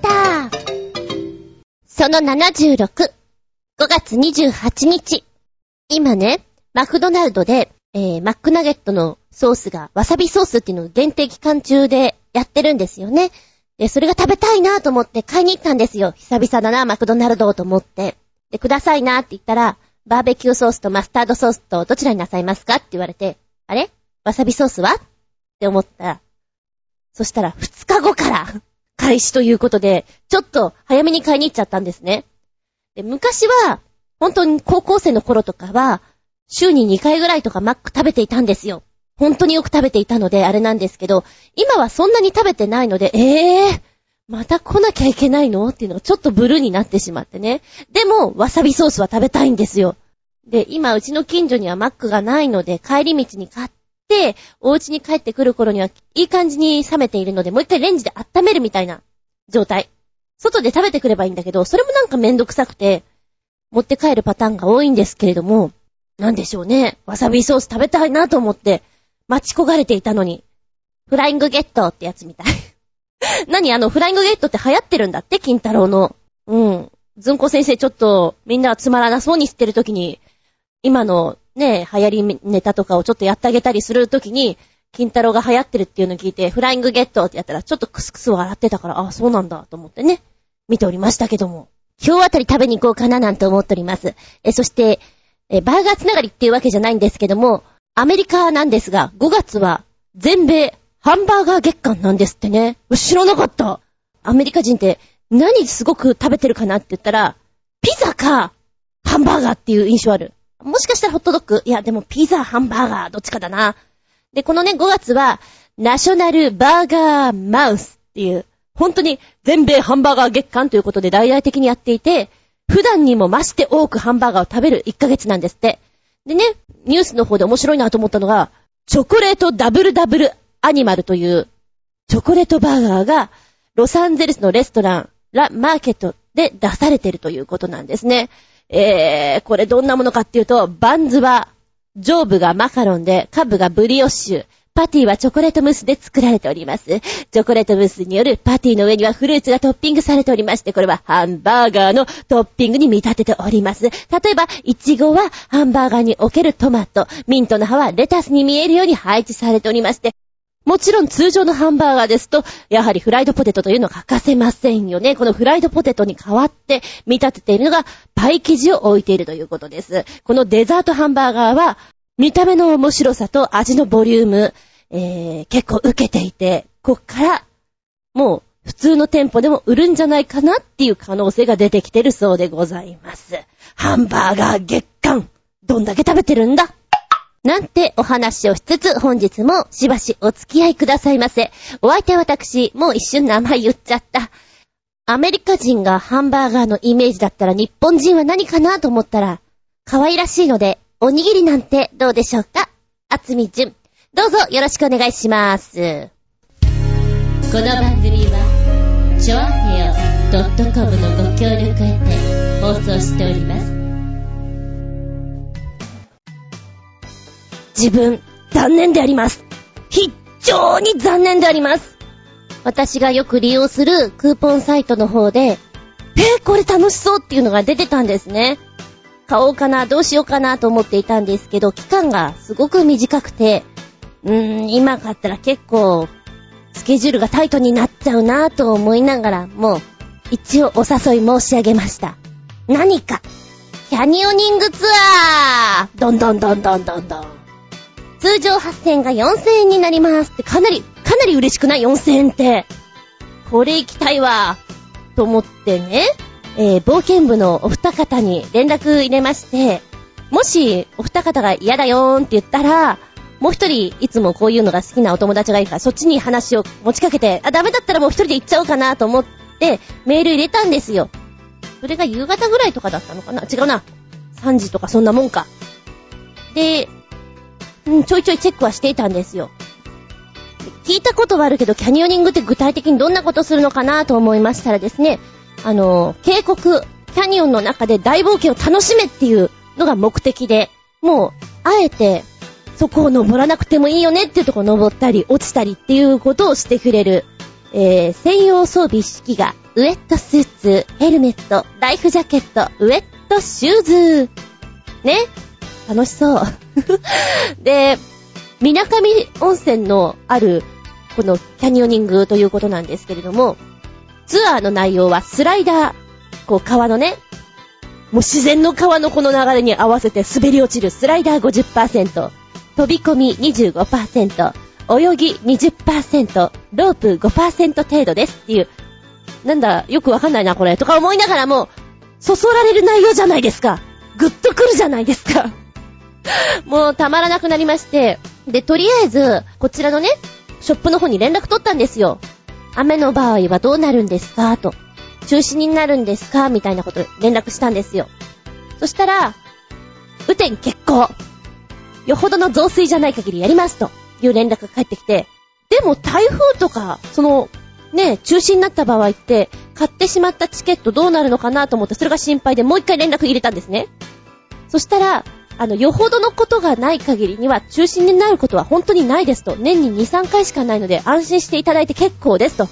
ター。その76、5月28日。今ね、マクドナルドで、マックナゲットのソースがわさびソースっていうのを限定期間中でやってるんですよね。で、それが食べたいなと思って買いに行ったんですよ。久々だな、マクドナルドと思って。で、くださいなって言ったら、バーベキューソースとマスタードソースとどちらになさいますかって言われて、あれ？わさびソースは？って思ったら、そしたら2日後から開始ということで、ちょっと早めに買いに行っちゃったんですね。で、昔は、本当に高校生の頃とかは、週に2回ぐらいとかマック食べていたんですよ。本当によく食べていたのであれなんですけど、今はそんなに食べてないので、また来なきゃいけないのっていうのがちょっとブルーになってしまってね。でもわさびソースは食べたいんですよ。で、今うちの近所にはマックがないので、帰り道に買ってお家に帰ってくる頃にはいい感じに冷めているので、もう一回レンジで温めるみたいな状態。外で食べてくればいいんだけど、それもなんかめんどくさくて持って帰るパターンが多いんですけれども、なんでしょうね、わさびソース食べたいなと思って待ち焦がれていたのに、フライングゲットってやつみたい。何、フライングゲットって流行ってるんだって、金太郎の。ずんこ先生、ちょっとみんなはつまらなそうにしてるときに、今のね、流行りネタとかをちょっとやってあげたりするときに、金太郎が流行ってるっていうのを聞いて、フライングゲットってやったらちょっとクスクス笑ってたから、あ、そうなんだと思ってね、見ておりましたけども。今日あたり食べに行こうかななんて思っております。そしてバーガーつながりっていうわけじゃないんですけども、アメリカなんですが、5月は全米ハンバーガー月間なんですってね。知らなかった。アメリカ人って何すごく食べてるかなって言ったら、ピザかハンバーガーっていう印象ある。もしかしたらホットドッグ？いや、でもピザ、ハンバーガー、どっちかだな。で、このね、5月はナショナルバーガーマウスっていう、本当に全米ハンバーガー月間ということで大々的にやっていて、普段にも増して多くハンバーガーを食べる1ヶ月なんですって。でね、ニュースの方で面白いなと思ったのが、チョコレートダブルダブルアニマルというチョコレートバーガーがロサンゼルスのレストランラ・マーケットで出されているということなんですね。これどんなものかっていうと、バンズは上部がマカロンで、下部がブリオッシュ、パティはチョコレートムースで作られております。チョコレートムースによるパティの上にはフルーツがトッピングされておりまして、これはハンバーガーのトッピングに見立てております。例えばイチゴはハンバーガーにおけるトマト、ミントの葉はレタスに見えるように配置されておりまして、もちろん通常のハンバーガーですとやはりフライドポテトというのは欠かせませんよね。このフライドポテトに代わって見立てているのがパイ生地を置いているということです。このデザートハンバーガーは見た目の面白さと味のボリューム、結構受けていて、こっからもう普通の店舗でも売るんじゃないかなっていう可能性が出てきてるそうでございます。ハンバーガー月間どんだけ食べてるんだなんてお話をしつつ、本日もしばしお付き合いくださいませ。お相手は私、もう一瞬名前言っちゃった。アメリカ人がハンバーガーのイメージだったら、日本人は何かなと思ったら可愛らしいので、おにぎりなんてどうでしょうか。厚見純、どうぞよろしくお願いします。この番組はちょあへよ .com のご協力へ放送しております。自分、残念であります。非常に残念であります。私がよく利用するクーポンサイトの方で、これ楽しそうっていうのが出てたんですね。買おうかな、どうしようかなと思っていたんですけど、期間がすごく短くて、今買ったら結構スケジュールがタイトになっちゃうなと思いながら、もう一応お誘い申し上げました。何かキャニオニングツアー、どんどんどんどんどんどん、通常8000が4000円になりますって、かなり嬉しくない？ 4000 円って、これ行きたいわと思ってね、冒険部のお二方に連絡入れまして、もしお二方が嫌だよーんって言ったら、もう一人いつもこういうのが好きなお友達がいるから、そっちに話を持ちかけて、あ、ダメだったらもう一人で行っちゃおうかなと思ってメール入れたんですよ。それが夕方ぐらいとかだったのかな、違うな、3時とかそんなもんか。で、ちょいちょいチェックはしていたんですよ。聞いたことはあるけど、キャニオニングって具体的にどんなことするのかなと思いましたらですね、渓谷、キャニオンの中で大冒険を楽しめっていうのが目的で、もう、あえて、そこを登らなくてもいいよねっていうところを登ったり、落ちたりっていうことをしてくれる、専用装備一式がウェットスーツ、ヘルメット、ライフジャケット、ウェットシューズね、楽しそうで、水上温泉のあるこのキャニオニングということなんですけれども、ツアーの内容はスライダー、こう川のね、もう自然の川のこの流れに合わせて滑り落ちるスライダー 50%、 飛び込み 25%、 泳ぎ 20%、 ロープ 5% 程度ですっていう、なんだよくわかんないなこれとか思いながらも、そそられる内容じゃないですか。グッとくるじゃないですかもうたまらなくなりまして、でとりあえずこちらのねショップの方に連絡取ったんですよ。雨の場合はどうなるんですかと、中止になるんですかみたいなこと連絡したんですよ。そしたら雨天決行、よほどの増水じゃない限りやりますという連絡が返ってきて、でも台風とかそのね中止になった場合って買ってしまったチケットどうなるのかなと思って、それが心配でもう一回連絡入れたんですね。そしたらよほどのことがない限りには中止になることは本当にないですと、年に 2,3 回しかないので安心していただいて結構ですと。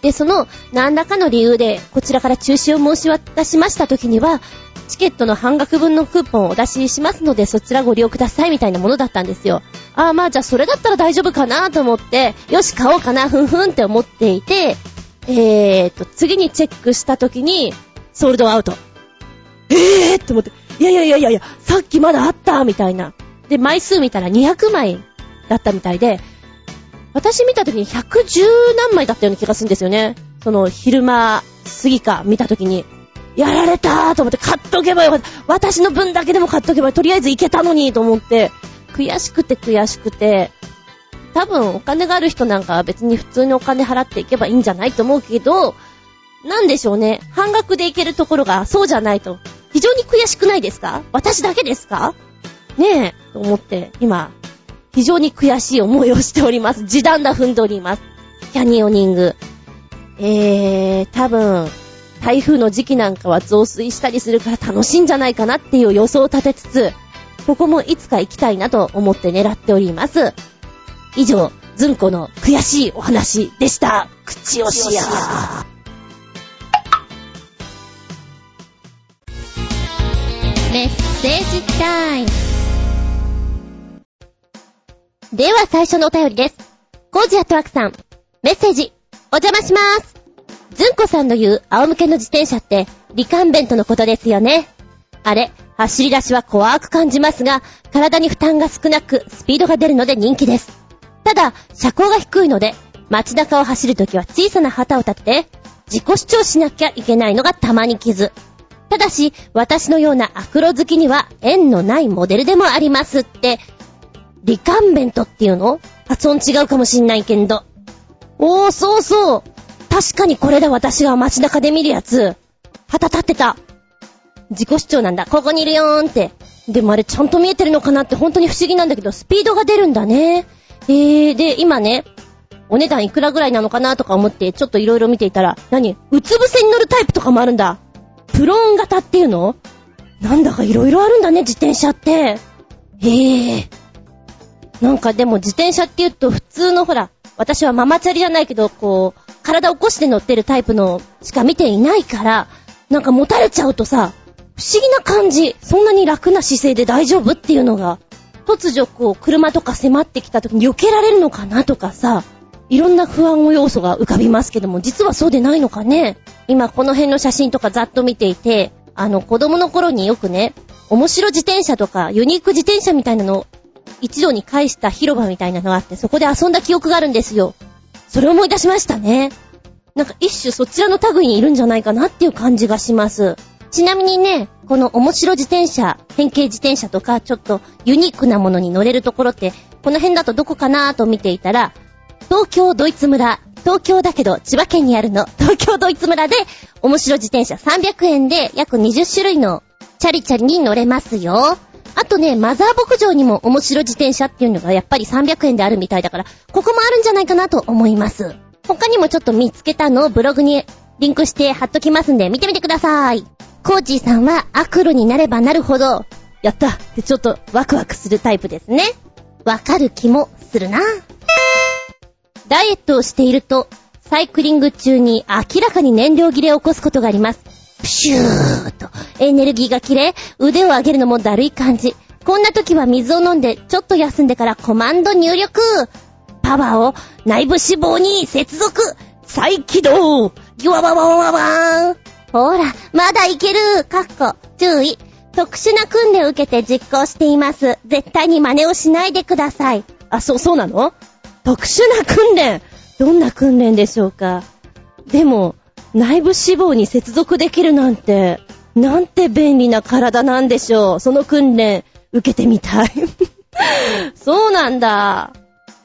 でその何らかの理由でこちらから中止を申し渡しました時にはチケットの半額分のクーポンをお出ししますので、そちらご利用くださいみたいなものだったんですよ。あーまあじゃあそれだったら大丈夫かなと思って、よし買おうかなふんふんって思っていて、次にチェックした時にソールドアウト、って思って、いやさっきまだあったみたいな。で枚数見たら200枚だったみたいで、私見た時に110何枚だったような気がするんですよね。その昼間過ぎか見た時に、やられたーと思って、買っとけばよかった、私の分だけでも買っとけばとりあえずいけたのにと思って、悔しくて、多分お金がある人なんかは別に普通にお金払っていけばいいんじゃないと思うけど、なんでしょうね、半額でいけるところがそうじゃないと非常に悔しくないですか？私だけですかねえと思って、今非常に悔しい思いをしております。時短だ踏んでおります。キャニオニング、多分台風の時期なんかは増水したりするから楽しいんじゃないかなっていう予想を立てつつ、ここもいつか行きたいなと思って狙っております。以上、ずんこの悔しいお話でした。口押しや。メッセージタイム。では最初のお便りです。コージアットワークさん、メッセージお邪魔します。ずんこさんの言う仰向けの自転車ってリカンベントのことですよね。あれ走り出しは怖く感じますが、体に負担が少なくスピードが出るので人気です。ただ車高が低いので街中を走るときは小さな旗を立てて自己主張しなきゃいけないのがたまに傷。ただし私のようなアクロ好きには縁のないモデルでもありますって、リカンベントっていうの？発音違うかもしんないけんど。おー、そうそう、確かにこれだ。私が街中で見るやつ、旗立ってた。自己主張なんだ、ここにいるよーんって。でもあれちゃんと見えてるのかなって本当に不思議なんだけど、スピードが出るんだね。で今ね、お値段いくらぐらいなのかなとか思ってちょっといろいろ見ていたら、うつ伏せに乗るタイプとかもあるんだ。プローン型っていうの？なんだかいろいろあるんだね、自転車って。なんかでも自転車って言うと普通の、ほら私はママチャリじゃないけど、こう体起こして乗ってるタイプのしか見ていないから、なんか持たれちゃうとさ、不思議な感じ。そんなに楽な姿勢で大丈夫っていうのが、突如こう車とか迫ってきた時に避けられるのかなとかさ、いろんな不安要素が浮かびますけども、実はそうでないのかね。今この辺の写真とかざっと見ていて、子供の頃によくね、面白自転車とかユニーク自転車みたいなのを一堂に会した広場みたいなのがあって、そこで遊んだ記憶があるんですよ。それを思い出しましたね。なんか一種そちらの類にいるんじゃないかなっていう感じがします。ちなみにね、この面白自転車、変形自転車とかちょっとユニークなものに乗れるところって、この辺だとどこかなと見ていたら、東京ドイツ村、東京だけど千葉県にあるの東京ドイツ村で面白自転車300円で約20種類のチャリチャリに乗れますよ。あとね、マザー牧場にも面白自転車っていうのがやっぱり300円であるみたいだから、ここもあるんじゃないかなと思います。他にもちょっと見つけたのをブログにリンクして貼っときますんで、見てみてください。コージーさんはアクロになればなるほど、やったってちょっとワクワクするタイプですね。わかる気もするな。ダイエットをしているとサイクリング中に明らかに燃料切れを起こすことがあります。プシューっとエネルギーが切れ、腕を上げるのもだるい感じ。こんな時は水を飲んでちょっと休んでからコマンド入力。パワーを内部脂肪に接続。再起動。ギワワワワワーン。ほら、まだいける。かっこ注意。特殊な訓練を受けて実行しています。絶対に真似をしないでください。あ、そうなの？特殊な訓練。どんな訓練でしょうか。でも、内部脂肪に接続できるなんて、なんて便利な体なんでしょう。その訓練、受けてみたい。そうなんだ。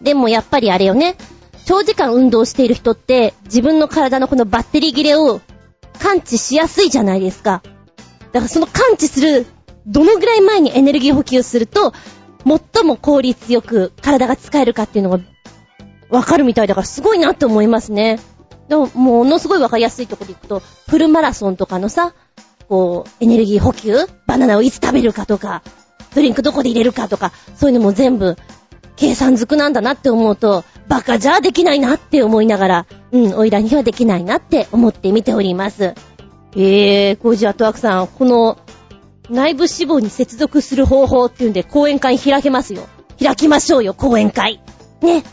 でもやっぱりあれよね。長時間運動している人って、自分の体のこのバッテリー切れを感知しやすいじゃないですか。だからその感知するどのぐらい前にエネルギー補給すると最も効率よく体が使えるかっていうのがわかるみたいだからすごいなって思いますね。でもものすごいわかりやすいところでいくとフルマラソンとかのさ、こうエネルギー補給、バナナをいつ食べるかとかドリンクどこで入れるかとかそういうのも全部計算づくなんだなって思うとバカじゃできないなって思いながら、おいらにはできないなって思って見ております。コージアットワークさん、この内部脂肪に接続する方法っていうんで講演会開けますよ。開きましょうよ、講演会ね。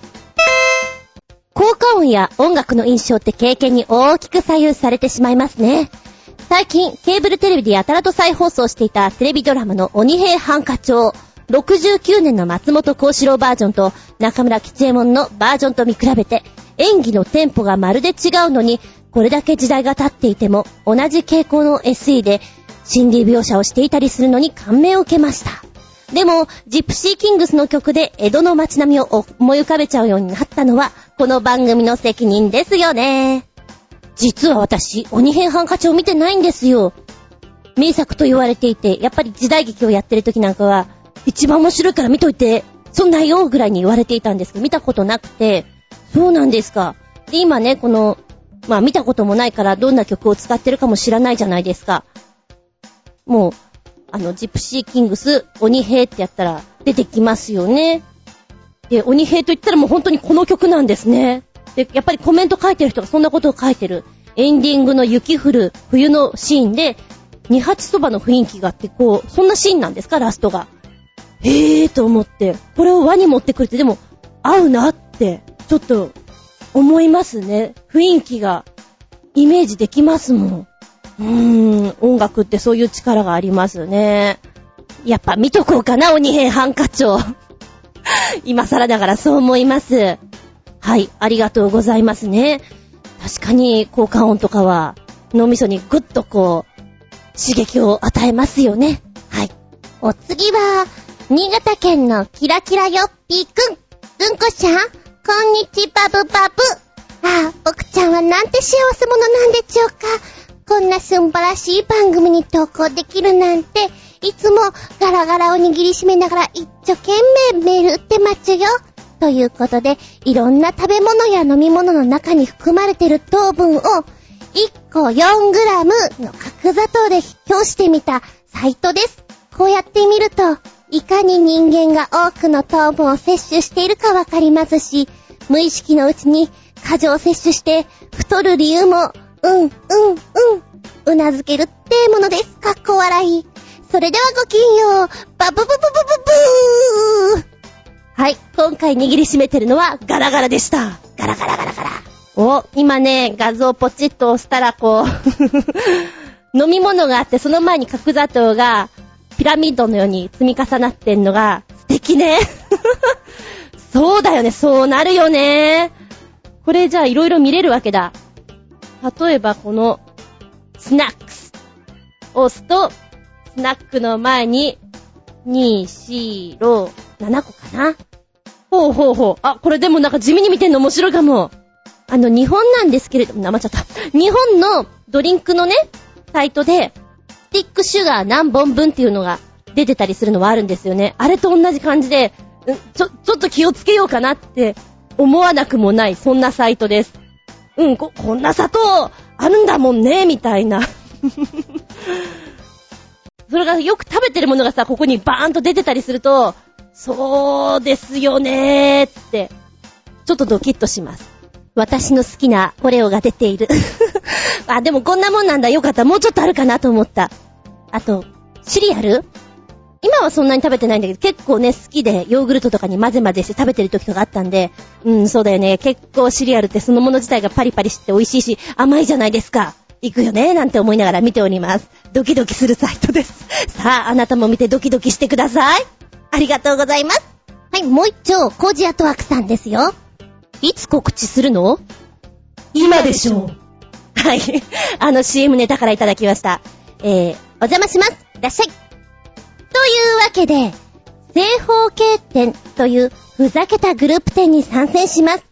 効果音や音楽の印象って経験に大きく左右されてしまいますね。最近ケーブルテレビでやたらと再放送していたテレビドラマの鬼平犯科帳、69年の松本幸四郎バージョンと中村吉右衛門のバージョンと見比べて演技のテンポがまるで違うのに、これだけ時代が経っていても同じ傾向の SE で心理描写をしていたりするのに感銘を受けました。でもジプシーキングスの曲で江戸の街並みを思い浮かべちゃうようになったのはこの番組の責任ですよね。実は私鬼平犯科帳を見てないんですよ。名作と言われていて、やっぱり時代劇をやってる時なんかは一番面白いから見といてそんなよぐらいに言われていたんですけど見たことなくて。そうなんですか。で今ね、このまあ見たこともないからどんな曲を使ってるかも知らないじゃないですか。もうジプシーキングス鬼平ってやったら出てきますよね。で鬼平と言ったらもう本当にこの曲なんですね。でやっぱりコメント書いてる人がそんなことを書いてる。エンディングの雪降る冬のシーンで二八そばの雰囲気があって、こうそんなシーンなんですか、ラストが。へーと思って、これを輪に持ってくるってでも合うなってちょっと思いますね。雰囲気がイメージできますもん。音楽ってそういう力がありますね。やっぱ見とこうかな、鬼平犯科帳。今更ながらそう思います。はい、ありがとうございますね。確かに効果音とかは脳みそにぐっとこう刺激を与えますよね。はい、お次は新潟県のキラキラよっぴーくん。ずんこちゃん、こんにちは、バブバブ。ああ、僕ちゃんはなんて幸せ者なんでしょうか。こんなすんばらしい番組に投稿できるなんて、いつもガラガラを握りしめながら一生懸命メール打って待つよ。ということで、いろんな食べ物や飲み物の中に含まれている糖分を1個 4g の角砂糖で表してみたサイトです。こうやって見ると、いかに人間が多くの糖分を摂取しているかわかりますし、無意識のうちに過剰摂取して太る理由も、うなずけるってものです。かっこ笑い。それではごきんよう、バブブブブブブー。はい、今回握りしめてるのはガラガラでした。ガラガラガラガラ。お、今ね、画像をポチッと押したらこう飲み物があって、その前に角砂糖がピラミッドのように積み重なってんのが素敵ね。そうだよね、そうなるよね。これじゃあいろいろ見れるわけだ。例えばこのスナックスを押すと、スナックの前に2、4、6、7個かな。ほうほうほう。あ、これでもなんか地味に見てんの面白いかも。日本なんですけれども、生っちゃった。日本のドリンクのね、サイトでスティックシュガー何本分っていうのが出てたりするのはあるんですよね。あれと同じ感じで、ちょっと気をつけようかなって思わなくもない、そんなサイトです。こんな砂糖あるんだもんね、みたいな。それがよく食べてるものがさ、ここにバーンと出てたりすると、そうですよねーって、ちょっとドキッとします。私の好きなオレオが出ているあ、でもこんなもんなんだ、よかった、もうちょっとあるかなと思った。あとシリアル、今はそんなに食べてないんだけど、結構ね好きでヨーグルトとかに混ぜ混ぜして食べてる時とかあったんで、うんそうだよね、結構シリアルってそのもの自体がパリパリして美味しいし甘いじゃないですか、行くよねなんて思いながら見ております。ドキドキするサイトですさああなたも見てドキドキしてください。ありがとうございます。はい、もう一丁、コージアトワークさんですよ。いつ告知するの？今でしょう。はいCM ネタからいただきました。お邪魔します、いらっしゃい。というわけで正方形展というふざけたグループ展に参戦します。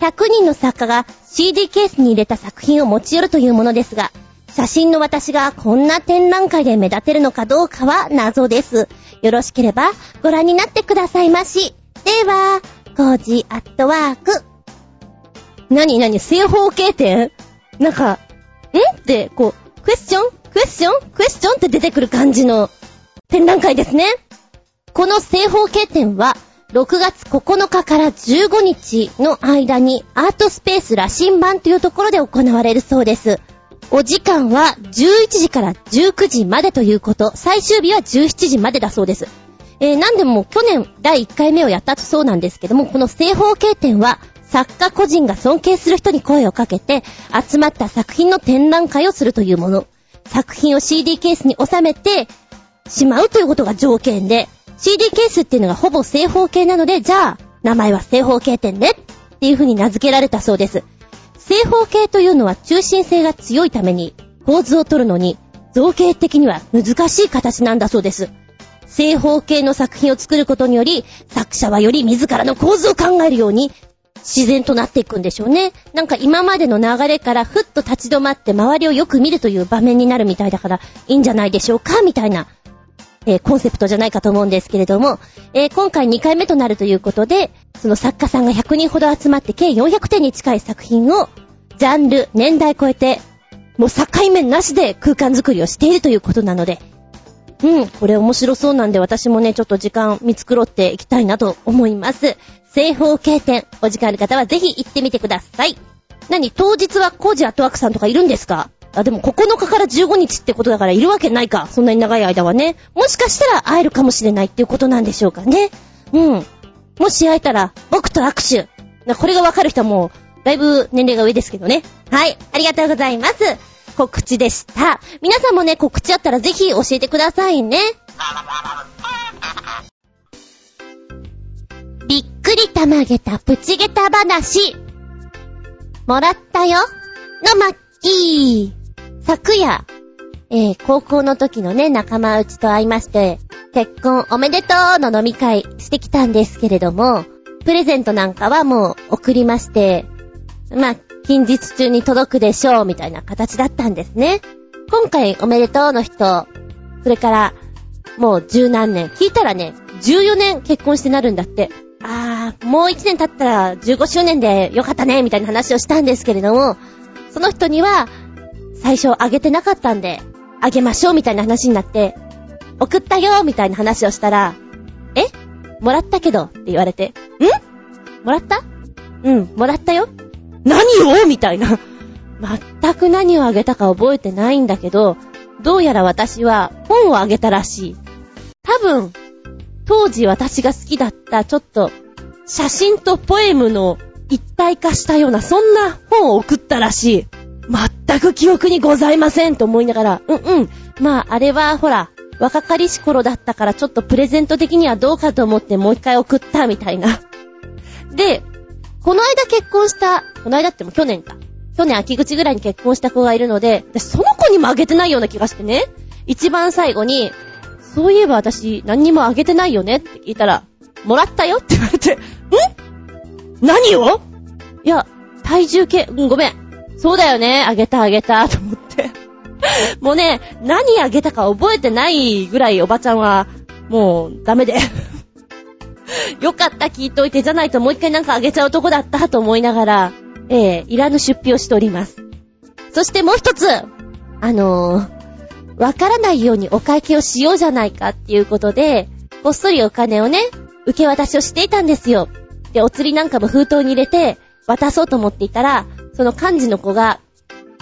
100人の作家が CD ケースに入れた作品を持ち寄るというものですが、写真の私がこんな展覧会で目立てるのかどうかは謎です。よろしければご覧になってくださいまし。ではコージアットワーク。なに正方形展なんかんってこうクエスチョンって出てくる感じの展覧会ですね。この正方形展は6月9日から15日の間にアートスペース羅針盤というところで行われるそうです。お時間は11時から19時までということ、最終日は17時までだそうです。なんでも去年第1回目をやったそうなんですけども、この正方形展は作家個人が尊敬する人に声をかけて集まった作品の展覧会をするというもの。作品を CD ケースに収めてしまうということが条件で、CD ケースっていうのがほぼ正方形なので、じゃあ名前は正方形展ねっていう風に名付けられたそうです。正方形というのは中心性が強いために構図を取るのに造形的には難しい形なんだそうです。正方形の作品を作ることにより作者はより自らの構図を考えるように自然となっていくんでしょうね。なんか今までの流れからふっと立ち止まって周りをよく見るという場面になるみたいだからいいんじゃないでしょうかみたいな、コンセプトじゃないかと思うんですけれども、今回2回目となるということで、その作家さんが100人ほど集まって計400点に近い作品をジャンル年代超えてもう境目なしで空間作りをしているということなので、これ面白そうなんで私もねちょっと時間見繕っていきたいなと思います。正方形展、お時間ある方はぜひ行ってみてください。当日はコージアットワークさんとかいるんですか？あ、でも9日から15日ってことだからいるわけないか、そんなに長い間はね。もしかしたら会えるかもしれないっていうことなんでしょうかね。もし会えたら僕と握手。これがわかる人はもうだいぶ年齢が上ですけどね。はい、ありがとうございます。告知でした。皆さんもね告知あったらぜひ教えてくださいね。びっくりたまげたプチげた話もらったよのマッキー。昨夜、高校の時のね仲間うちと会いまして、結婚おめでとうの飲み会してきたんですけれども、プレゼントなんかはもう送りまして、近日中に届くでしょうみたいな形だったんですね。今回おめでとうの人、それからもう十何年、聞いたらね14年結婚してなるんだって。もう1年経ったら15周年でよかったねみたいな話をしたんですけれども、その人には最初あげてなかったんであげましょうみたいな話になって、送ったよみたいな話をしたら、もらったけどって言われて、もらった？もらったよ。何をみたいな全く何をあげたか覚えてないんだけど、どうやら私は本をあげたらしい。多分当時私が好きだったちょっと写真とポエムの一体化したようなそんな本を送ったらしい。全く記憶にございませんと思いながら、あれはほら若かりし頃だったからちょっとプレゼント的にはどうかと思ってもう一回送ったみたいな。でこの間結婚した、この間っても去年か。去年秋口ぐらいに結婚した子がいるので、私その子にもあげてないような気がしてね。一番最後に、そういえば私何にもあげてないよねって聞いたら、もらったよって言われて、何を？いや、体重計、ごめん。そうだよね、あげたと思って。もうね、何あげたか覚えてないぐらいおばちゃんは、もうダメで。よかった聞いといて、じゃないともう一回なんかあげちゃうとこだったと思いながら、いらぬ出費をしております。そしてもう一つ、わからないようにお会計をしようじゃないかっていうことで、こっそりお金をね受け渡しをしていたんですよ。でお釣りなんかも封筒に入れて、渡そうと思っていたら、その幹事の子が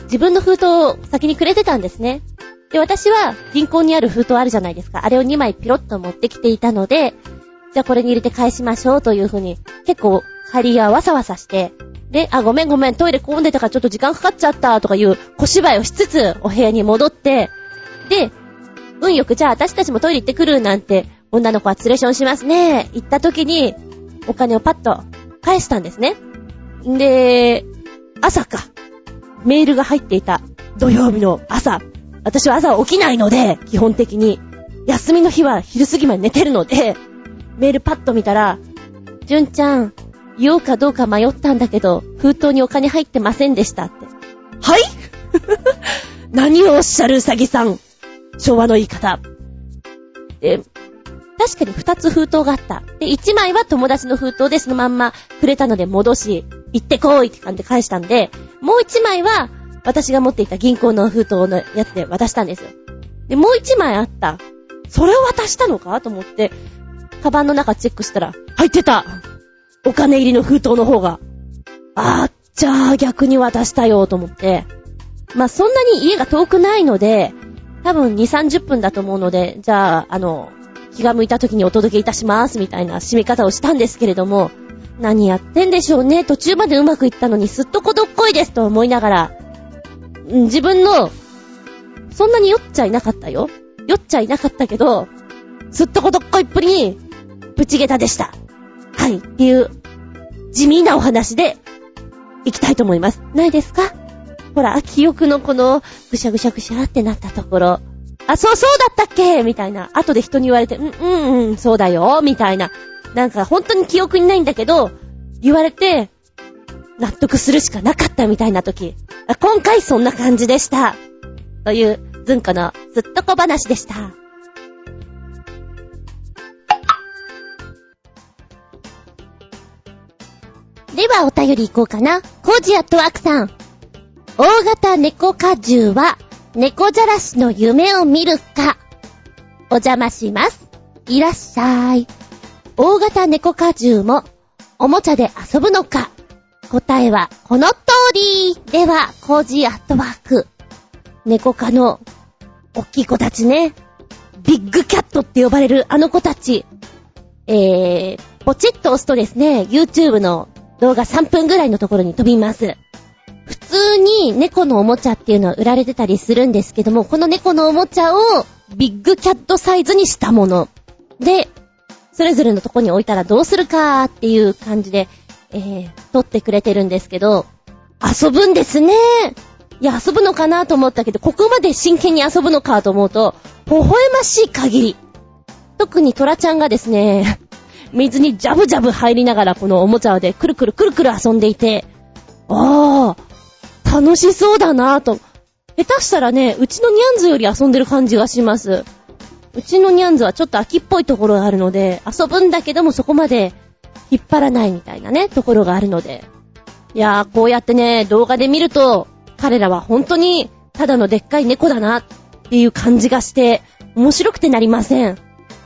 自分の封筒を先にくれてたんですね。で、私は銀行にある封筒あるじゃないですか。あれを2枚ピロッと持ってきていたので、じゃあこれに入れて返しましょうというふうに、結構ハリーはわさわさして、で、あ、ごめん、トイレ混んでたからちょっと時間かかっちゃったとかいう小芝居をしつつお部屋に戻って、で、運よくじゃあ私たちもトイレ行ってくるなんて女の子はツレションしますね。行った時にお金をパッと返したんですね。で、朝か。メールが入っていた土曜日の朝。私は朝起きないので、基本的に。休みの日は昼過ぎまで寝てるので、メールパッと見たら、じゅんちゃん、言おうかどうか迷ったんだけど、封筒にお金入ってませんでしたって。はい何をおっしゃるうさぎさん。昭和の言い方。で、確かに2つ封筒があった。で、1枚は友達の封筒でそのまんまくれたので戻し、行ってこいって感じで返したんで、もう1枚は私が持っていた銀行の封筒のやつで渡したんですよ。で、もう1枚あった。それを渡したのかと思って、カバンの中チェックしたら、入ってたお金入りの封筒の方が。あー、じゃあ逆に渡したよと思って。まあ、そんなに家が遠くないので、多分2、30分だと思うので、じゃあ、気が向いた時にお届けいたしますみたいな締め方をしたんですけれども、何やってんでしょうね。途中までうまくいったのにすっとこどっこいですと思いながら、自分のそんなに酔っちゃいなかったけど、すっとこどっこいっぷりにプチゲタでした。はいっていう地味なお話でいきたいと思います。ないですか。ほら、記憶のこのぐしゃぐしゃぐしゃってなったところ、あ、そうだったっけみたいな。後で人に言われて、うん、そうだよみたいな。なんか本当に記憶にないんだけど、言われて、納得するしかなかったみたいな時。今回そんな感じでした。という、ずんこのすっとこ話でした。ではお便り行こうかな。コージアットワークさん。大型猫果汁は、猫じゃらしの夢を見るか。お邪魔します。いらっしゃい。大型猫果汁もおもちゃで遊ぶのか。答えはこの通り。では、コージーアットワーク。猫科の大きい子たちね。ビッグキャットって呼ばれるあの子たち。ポチッと押すとですね、YouTube の動画3分ぐらいのところに飛びます。普通に猫のおもちゃっていうのは売られてたりするんですけども、この猫のおもちゃをビッグキャットサイズにしたもので、それぞれのとこに置いたらどうするかっていう感じで、撮ってくれてるんですけど、遊ぶんですね。いや、遊ぶのかなと思ったけど、ここまで真剣に遊ぶのかと思うと微笑ましい限り。特にトラちゃんがですね、水にジャブジャブ入りながらこのおもちゃでくるくるくるくる遊んでいて、あー、楽しそうだなぁと。下手したらね、うちのニャンズより遊んでる感じがします。うちのニャンズはちょっと秋っぽいところがあるので、遊ぶんだけどもそこまで引っ張らないみたいなね、ところがあるので。いやー、こうやってね、動画で見ると彼らは本当にただのでっかい猫だなっていう感じがして面白くてなりません。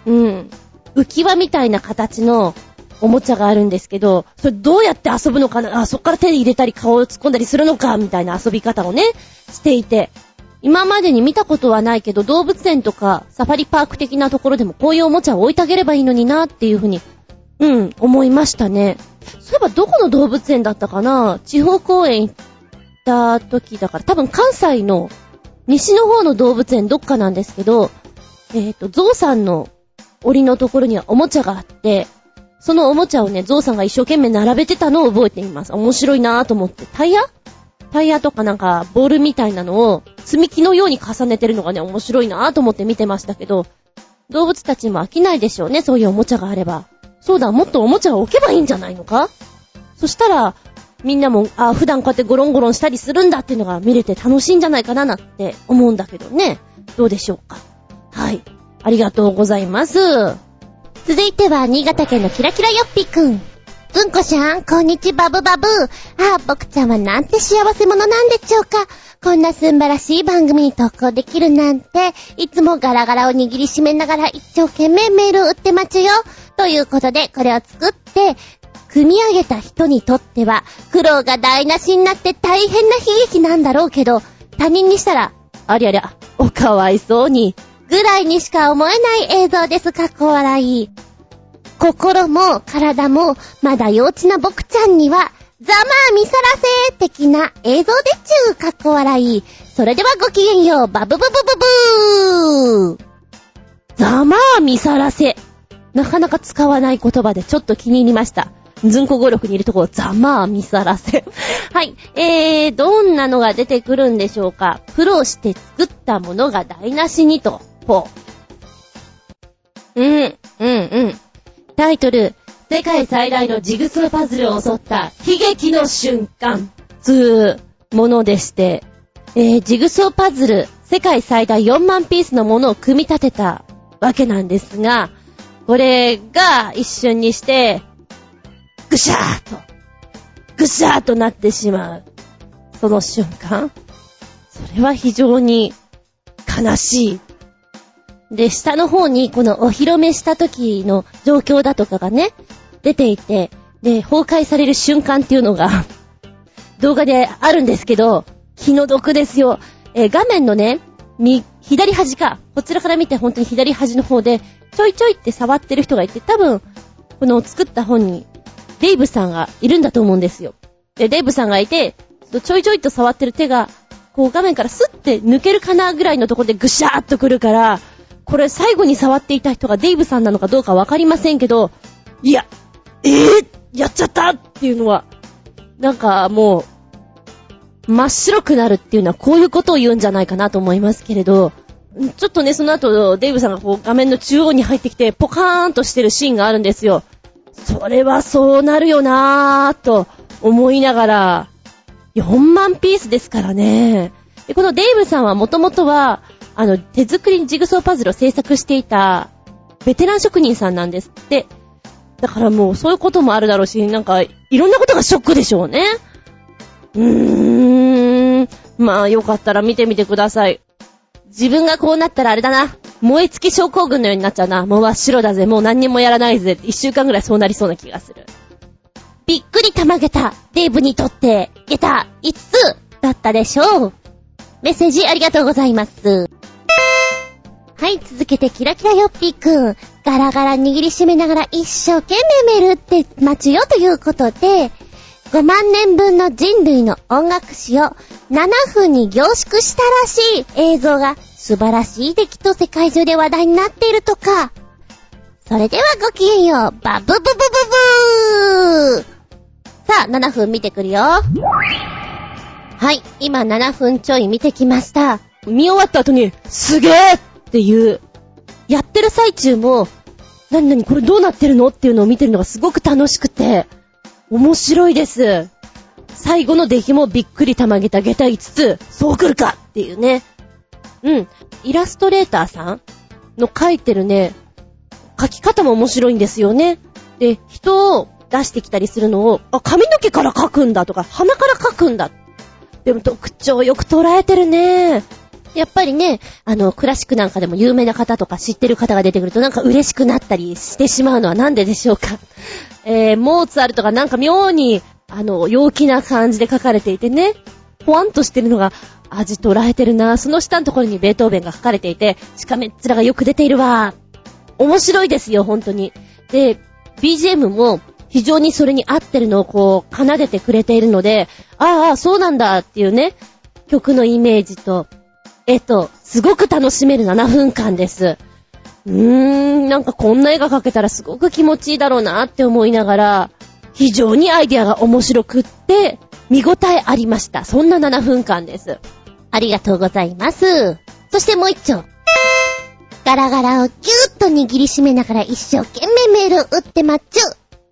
うん。浮き輪みたいな形のおもちゃがあるんですけど、それどうやって遊ぶのかな、あ、そっから手に入れたり顔を突っ込んだりするのかみたいな遊び方をね、していて、今までに見たことはないけど、動物園とかサファリパーク的なところでもこういうおもちゃを置いてあげればいいのになっていうふうに、思いましたね。そういえばどこの動物園だったかな、地方公園行った時だから、多分関西の西の方の動物園どっかなんですけど、ゾウさんの檻のところにはおもちゃがあって、そのおもちゃをね、ゾウさんが一生懸命並べてたのを覚えています。面白いなぁと思って。タイヤとかなんか、ボールみたいなのを、積み木のように重ねてるのがね、面白いなぁと思って見てましたけど、動物たちも飽きないでしょうね、そういうおもちゃがあれば。そうだ、もっとおもちゃを置けばいいんじゃないのか？そしたら、みんなも、あ、普段こうやってゴロンゴロンしたりするんだっていうのが見れて楽しいんじゃないかなって思うんだけどね。どうでしょうか。はい。ありがとうございます。続いては、新潟県のキラキラよっぴくん。ずんこしゃん、こんにちは、バブバブ。ああ、僕ちゃんはなんて幸せ者なんでしょうか。こんな素晴らしい番組に投稿できるなんて、いつもガラガラを握りしめながら一生懸命メールを打って待ちよ。ということで、これを作って、組み上げた人にとっては苦労が台無しになって大変な悲劇なんだろうけど、他人にしたらありゃりゃおかわいそうにぐらいにしか思えない映像です。かっこ笑い。心も体もまだ幼稚な僕ちゃんにはざまあ見さらせ的な映像でちゅう。かっこ笑い。それではごきげんよう、バブブブブブー。ざまあ見さらせ、なかなか使わない言葉でちょっと気に入りました。ずんこ語録にいるところ、ざまあ見さらせはい、どんなのが出てくるんでしょうか。苦労して作ったものが台無しにと。ほう。タイトル、世界最大のジグソーパズルを襲った悲劇の瞬間つうものでして、ジグソーパズル世界最大4万ピースのものを組み立てたわけなんですが、これが一瞬にしてぐしゃーっとなってしまうその瞬間、それは非常に悲しい。で、下の方にこのお披露目した時の状況だとかがね出ていて、で崩壊される瞬間っていうのが動画であるんですけど、気の毒ですよ。画面のね左端か、こちらから見て本当に左端の方でちょいちょいって触ってる人がいて、多分この作った本にデイブさんがいるんだと思うんですよ。でデイブさんがいて、ちょいちょいと触ってる手がこう画面からスッて抜けるかなぐらいのところでぐしゃーっとくるから、これ最後に触っていた人がデイブさんなのかどうかわかりませんけど、いややっちゃったっていうのは、なんかもう真っ白くなるっていうのはこういうことを言うんじゃないかなと思いますけれど、ちょっとねその後デイブさんがこう画面の中央に入ってきてポカーンとしてるシーンがあるんですよ。それはそうなるよなぁと思いながら、4万ピースですからね。でこのデイブさんはもともとは手作りジグソーパズルを制作していたベテラン職人さんなんですって。だからもうそういうこともあるだろうし、なんかいろんなことがショックでしょうね。まあよかったら見てみてください。自分がこうなったらあれだな、燃え尽き症候群のようになっちゃうな。もう真っ白だぜ、もう何にもやらないぜ、一週間ぐらいそうなりそうな気がする。びっくりたまげたデイブにとって下駄5つだったでしょう。メッセージありがとうございます。はい、続けてキラキラよっぴーくん。ガラガラ握りしめながら一生懸命メールって待ちよということで、5万年分の人類の音楽史を7分に凝縮したらしい映像が素晴らしい出来と世界中で話題になっているとか。それではごきげんよう、バブブブブブー。さあ7分見てくるよ。はい、今7分ちょい見てきました。見終わった後にすげーっていう、やってる最中も何これどうなってるのっていうのを見てるのがすごく楽しくて面白いです。最後の出来もびっくりたまげた下駄5つ、そう来るかっていうね。イラストレーターさんの描いてるね、描き方も面白いんですよね。で、人を出してきたりするのを、あ、髪の毛から描くんだとか、鼻から描くんだ。でも特徴よく捉えてるね。やっぱりね、クラシックなんかでも有名な方とか知ってる方が出てくるとなんか嬉しくなったりしてしまうのはなんででしょうか。モーツァルトがなんか妙に、陽気な感じで書かれていてね、ポワンとしてるのが味捉えてるな。その下のところにベートーベンが書かれていて、しかめっ面がよく出ているわ。面白いですよ、本当に。で、BGM も非常にそれに合ってるのをこう奏でてくれているので、ああ、そうなんだっていうね、曲のイメージと、すごく楽しめる7分間です。なんかこんな絵が描けたらすごく気持ちいいだろうなって思いながら、非常にアイディアが面白くって、見応えありました。そんな7分間です。ありがとうございます。そしてもう一丁。ガラガラをぎゅーっと握りしめながら一生懸命メールを打ってまっちゅ。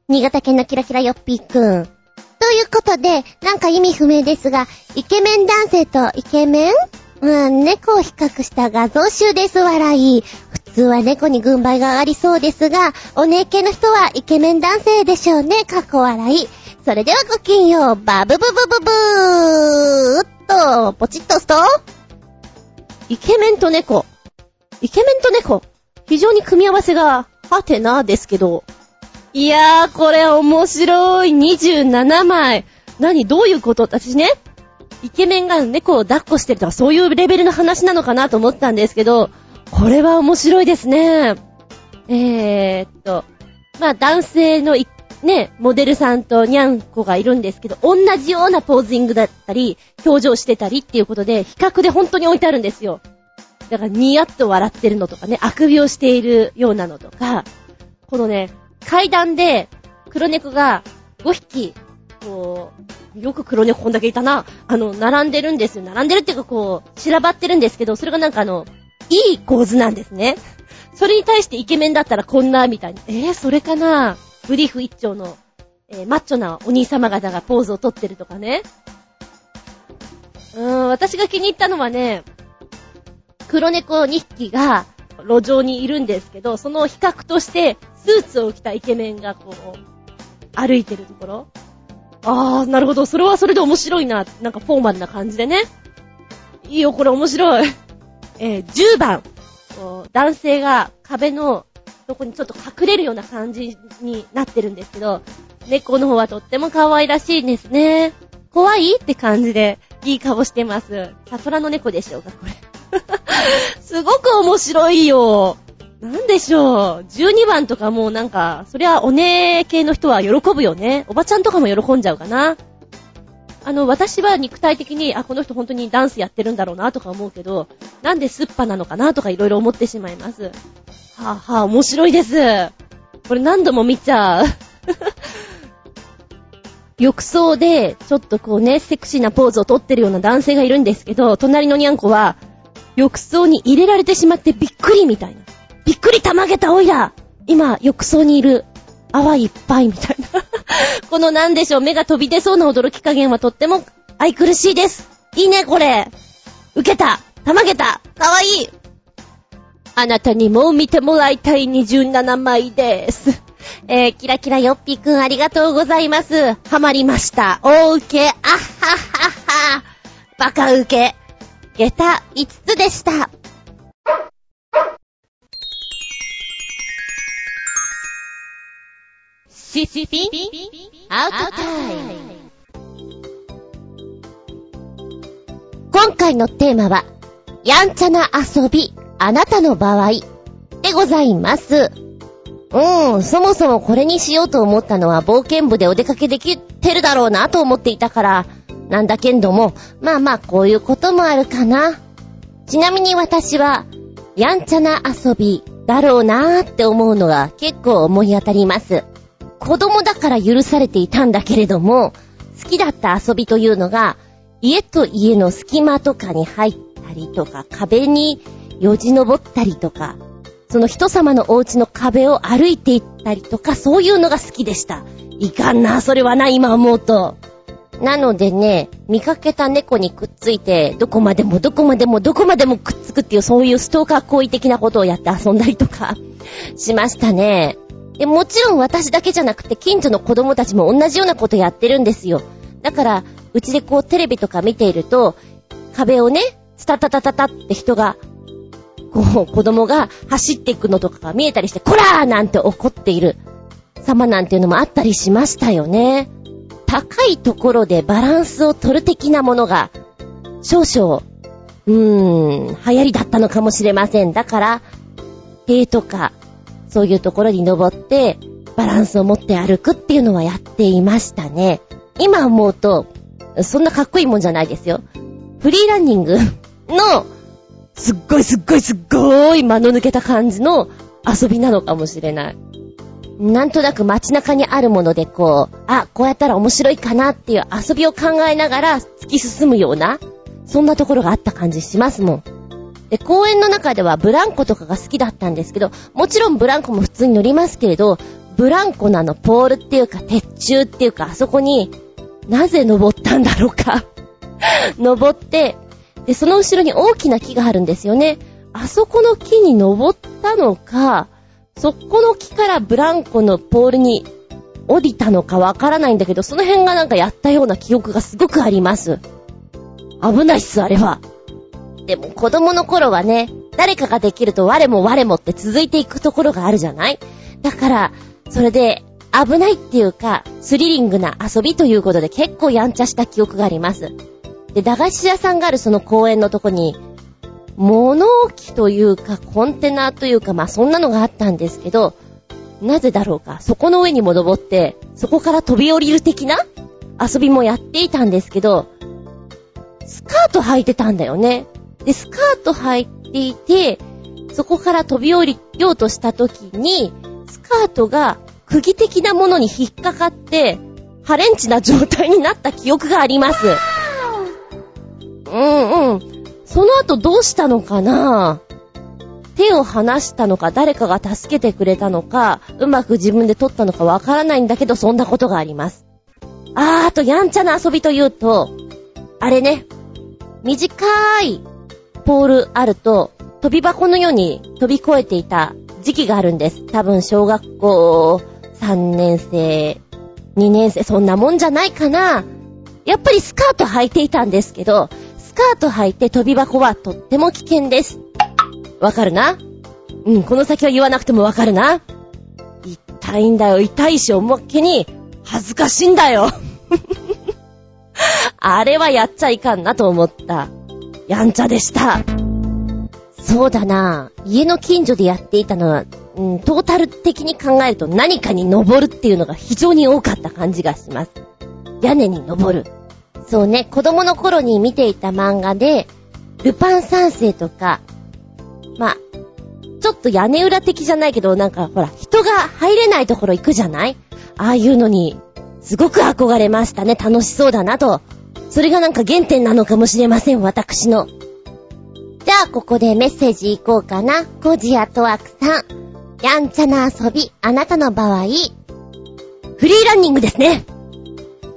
新潟県のキラキラよっぴーくん。ということで、なんか意味不明ですが、イケメン男性とイケメン猫を比較した画像集です。笑い。普通は猫に軍配がありそうですが、お姉系の人はイケメン男性でしょうね。過去笑い。それではごきげんよう、バブブブブブーっと、ポチッと押すと、イケメンと猫。非常に組み合わせがハテナですけど、いやー、これ面白い。27枚。何、どういうこと？私ね、イケメンが猫を抱っこしてるとか、そういうレベルの話なのかなと思ったんですけど、これは面白いですね。まあ、男性のね、モデルさんとニャンコがいるんですけど、同じようなポージングだったり、表情してたりっていうことで、比較で本当に置いてあるんですよ。だから、ニヤッと笑ってるのとかね、あくびをしているようなのとか、このね、階段で、黒猫が5匹、こう、よく黒猫こんだけいたな、並んでるんですよ。並んでるっていうか、こう、散らばってるんですけど、それがなんかいい構図なんですね。それに対してイケメンだったらこんな、みたいな。それかな？ブリーフ一丁の、マッチョなお兄様方がポーズをとってるとかね。私が気に入ったのはね、黒猫2匹が路上にいるんですけど、その比較としてスーツを着たイケメンがこう、歩いてるところ。あー、なるほど。それはそれで面白いな。なんかフォーマルな感じでね。いいよ、これ面白い。10番。男性が壁のとこにちょっと隠れるような感じになってるんですけど、猫の方はとっても可愛らしいですね。怖いって感じでいい顔してます。サトラの猫でしょうか、これ。すごく面白いよ。なんでしょう。12番とかもうなんか、そりゃお姉系の人は喜ぶよね。おばちゃんとかも喜んじゃうかな。私は肉体的に、あ、この人本当にダンスやってるんだろうなとか思うけど、なんですっぱなのかなとかいろいろ思ってしまいます。はぁ、はぁ、面白いです。これ何度も見ちゃう。浴槽で、ちょっとこうね、セクシーなポーズをとってるような男性がいるんですけど、隣のにゃんこは、浴槽に入れられてしまってびっくりみたいな。びっくりたまげたおいら今、浴槽にいる。泡いっぱいみたいな。このなんでしょう、目が飛び出そうな驚き加減はとっても愛くるしいです。いいね、これ。受けた。たまげた。かわいい。あなたにも見てもらいたい27枚です。キラキラよっぴーくんありがとうございます。ハマりました。大受け。あっはっはっは。バカ受け。下駄5つでした。シシピンアウトタイム。今回のテーマは、やんちゃな遊び、あなたの場合でございます。そもそもこれにしようと思ったのは冒険部でお出かけできてるだろうなと思っていたから、なんだけんども、まあまあこういうこともあるかな。ちなみに私は、やんちゃな遊びだろうなーって思うのが結構思い当たります。子供だから許されていたんだけれども、好きだった遊びというのが、家と家の隙間とかに入ったりとか、壁によじ登ったりとか、その人様のお家の壁を歩いていったりとか、そういうのが好きでした。いかんな、それはな、今思うと。なのでね、見かけた猫にくっついて、どこまでもどこまでもどこまでもくっつくっていう、そういうストーカー行為的なことをやって遊んだりとかしましたね。で、もちろん私だけじゃなくて、近所の子供たちも同じようなことやってるんですよ。だから、うちでこうテレビとか見ていると、壁をね、スタタタタタって人が、こう、子供が走っていくのとかが見えたりして、こらーなんて怒っている様なんていうのもあったりしましたよね。高いところでバランスを取る的なものが、少々、流行りだったのかもしれません。だから、塀とか、そういうところに登ってバランスを持って歩くっていうのはやっていましたね。今思うとそんなかっこいいもんじゃないですよ。フリーランニングのすっごいすっごいすっごい間の抜けた感じの遊びなのかもしれない。なんとなく街中にあるものでこう、あ、こうやったら面白いかなっていう遊びを考えながら突き進むような、そんなところがあった感じしますもん。で、公園の中ではブランコとかが好きだったんですけど、もちろんブランコも普通に乗りますけれど、ブランコのポールっていうか鉄柱っていうか、あそこになぜ登ったんだろうか登って、でその後ろに大きな木があるんですよね。あそこの木に登ったのか、そこの木からブランコのポールに降りたのかわからないんだけど、その辺がなんかやったような記憶がすごくあります。危ないっす、あれは。でも子供の頃はね、誰かができると我も我もって続いていくところがあるじゃない。だからそれで危ないっていうかスリリングな遊びということで結構やんちゃした記憶があります。で、駄菓子屋さんがあるその公園のとこに物置というかコンテナというか、まあそんなのがあったんですけど、なぜだろうかそこの上にも登ってそこから飛び降りる的な遊びもやっていたんですけど、スカート履いてたんだよね。で、スカート履いていてそこから飛び降りようとした時にスカートが釘的なものに引っかかってハレンチな状態になった記憶があります。うんうん。その後どうしたのかな、手を離したのか誰かが助けてくれたのかうまく自分で取ったのかわからないんだけど、そんなことがあります。あとやんちゃな遊びというとあれね、短いポールあると飛び箱のように飛び越えていた時期があるんです。多分小学校3年生2年生そんなもんじゃないかな。やっぱりスカート履いていたんですけど、スカート履いて飛び箱はとっても危険です。わかるな。うん、この先は言わなくてもわかるな。痛いんだよ。痛いしおまけに恥ずかしいんだよあれはやっちゃいかんなと思ったやんちゃでした。そうだな、家の近所でやっていたのは、トータル的に考えると何かに登るっていうのが非常に多かった感じがします。屋根に登る、そうね、子供の頃に見ていた漫画でルパン三世とか、まあちょっと屋根裏的じゃないけど、なんかほら人が入れないところ行くじゃない、ああいうのにすごく憧れましたね。楽しそうだなと。それがなんか原点なのかもしれません、私の。じゃあここでメッセージいこうかな。コジアトワクさん、やんちゃな遊び、あなたの場合フリーランニングですね。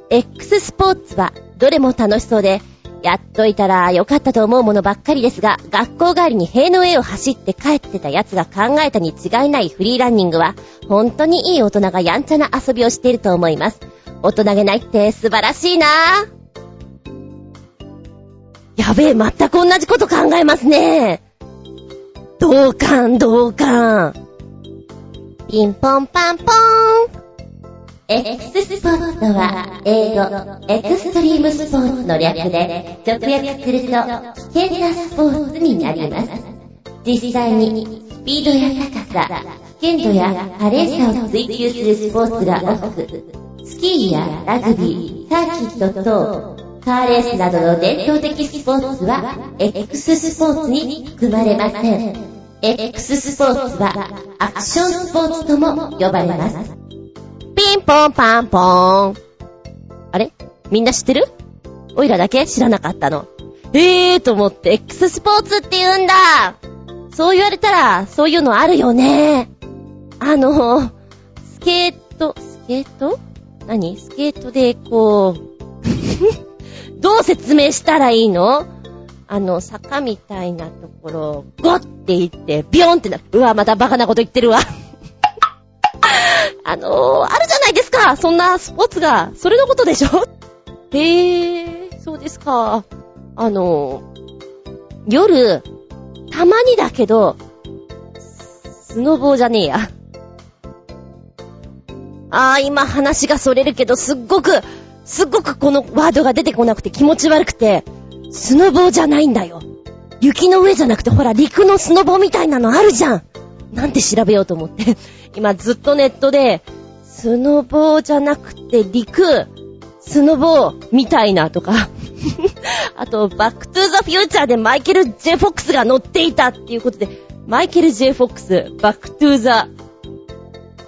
X スポーツはどれも楽しそうでやっといたらよかったと思うものばっかりですが、学校帰りに塀の上を走って帰ってたやつが考えたに違いないフリーランニングは本当にいい大人がやんちゃな遊びをしていると思います。大人げないって素晴らしいな。やべえ、全く同じこと考えますね。同感同感。ピンポンパンポーン。エクススポーツとは英語エクストリームスポーツの略で、直訳すると危険なスポーツになります。実際にスピードや高さ、危険度や華麗さを追求するスポーツが多く、スキーやラグビー、サーキット等、カーレースなどの伝統的スポーツはエクススポーツに含まれません。エクススポーツはアクションスポーツとも呼ばれます。ピンポンパンポーン。あれ？みんな知ってる？おいらだけ知らなかったの。と思って X スポーツって言うんだ。そう言われたらそういうのあるよね。スケートでこうどう説明したらいいの？坂みたいなところをゴッっていってビヨンってなる。うわ、またバカなこと言ってるわあるじゃないですか、そんなスポーツが。それのことでしょ。そうですか。夜たまにだけどスノボーじゃねえや。今話がそれるけど、すっごくこのワードが出てこなくて気持ち悪くて、スノボーじゃないんだよ。雪の上じゃなくて、ほら陸のスノボみたいなのあるじゃん。なんて調べようと思って今ずっとネットでスノボーじゃなくて陸スノボーみたいなとかあとバックトゥーザフューチャーでマイケル・J・フォックスが乗っていたっていうことで、マイケル・J・フォックスバックトゥーザ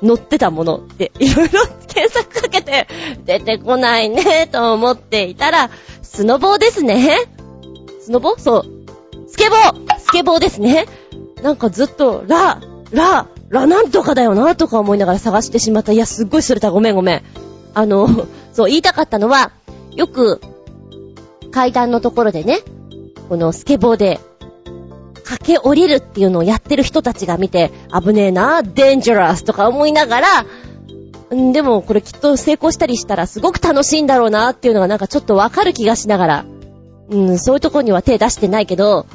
乗ってたものっていろいろ検索かけて出てこないねと思っていたら、スノボーですね。スノボー、そうスケボーですね。なんかずっとラなんとかだよなとか思いながら探してしまった。いや、すっごいそれた、ごめん。そう言いたかったのは、よく階段のところでね、このスケボーで駆け降りるっていうのをやってる人たちが見て、危ねえな、デンジャラスとか思いながら、でもこれきっと成功したりしたらすごく楽しいんだろうなっていうのがなんかちょっとわかる気がしながら、そういうとこには手出してないけど、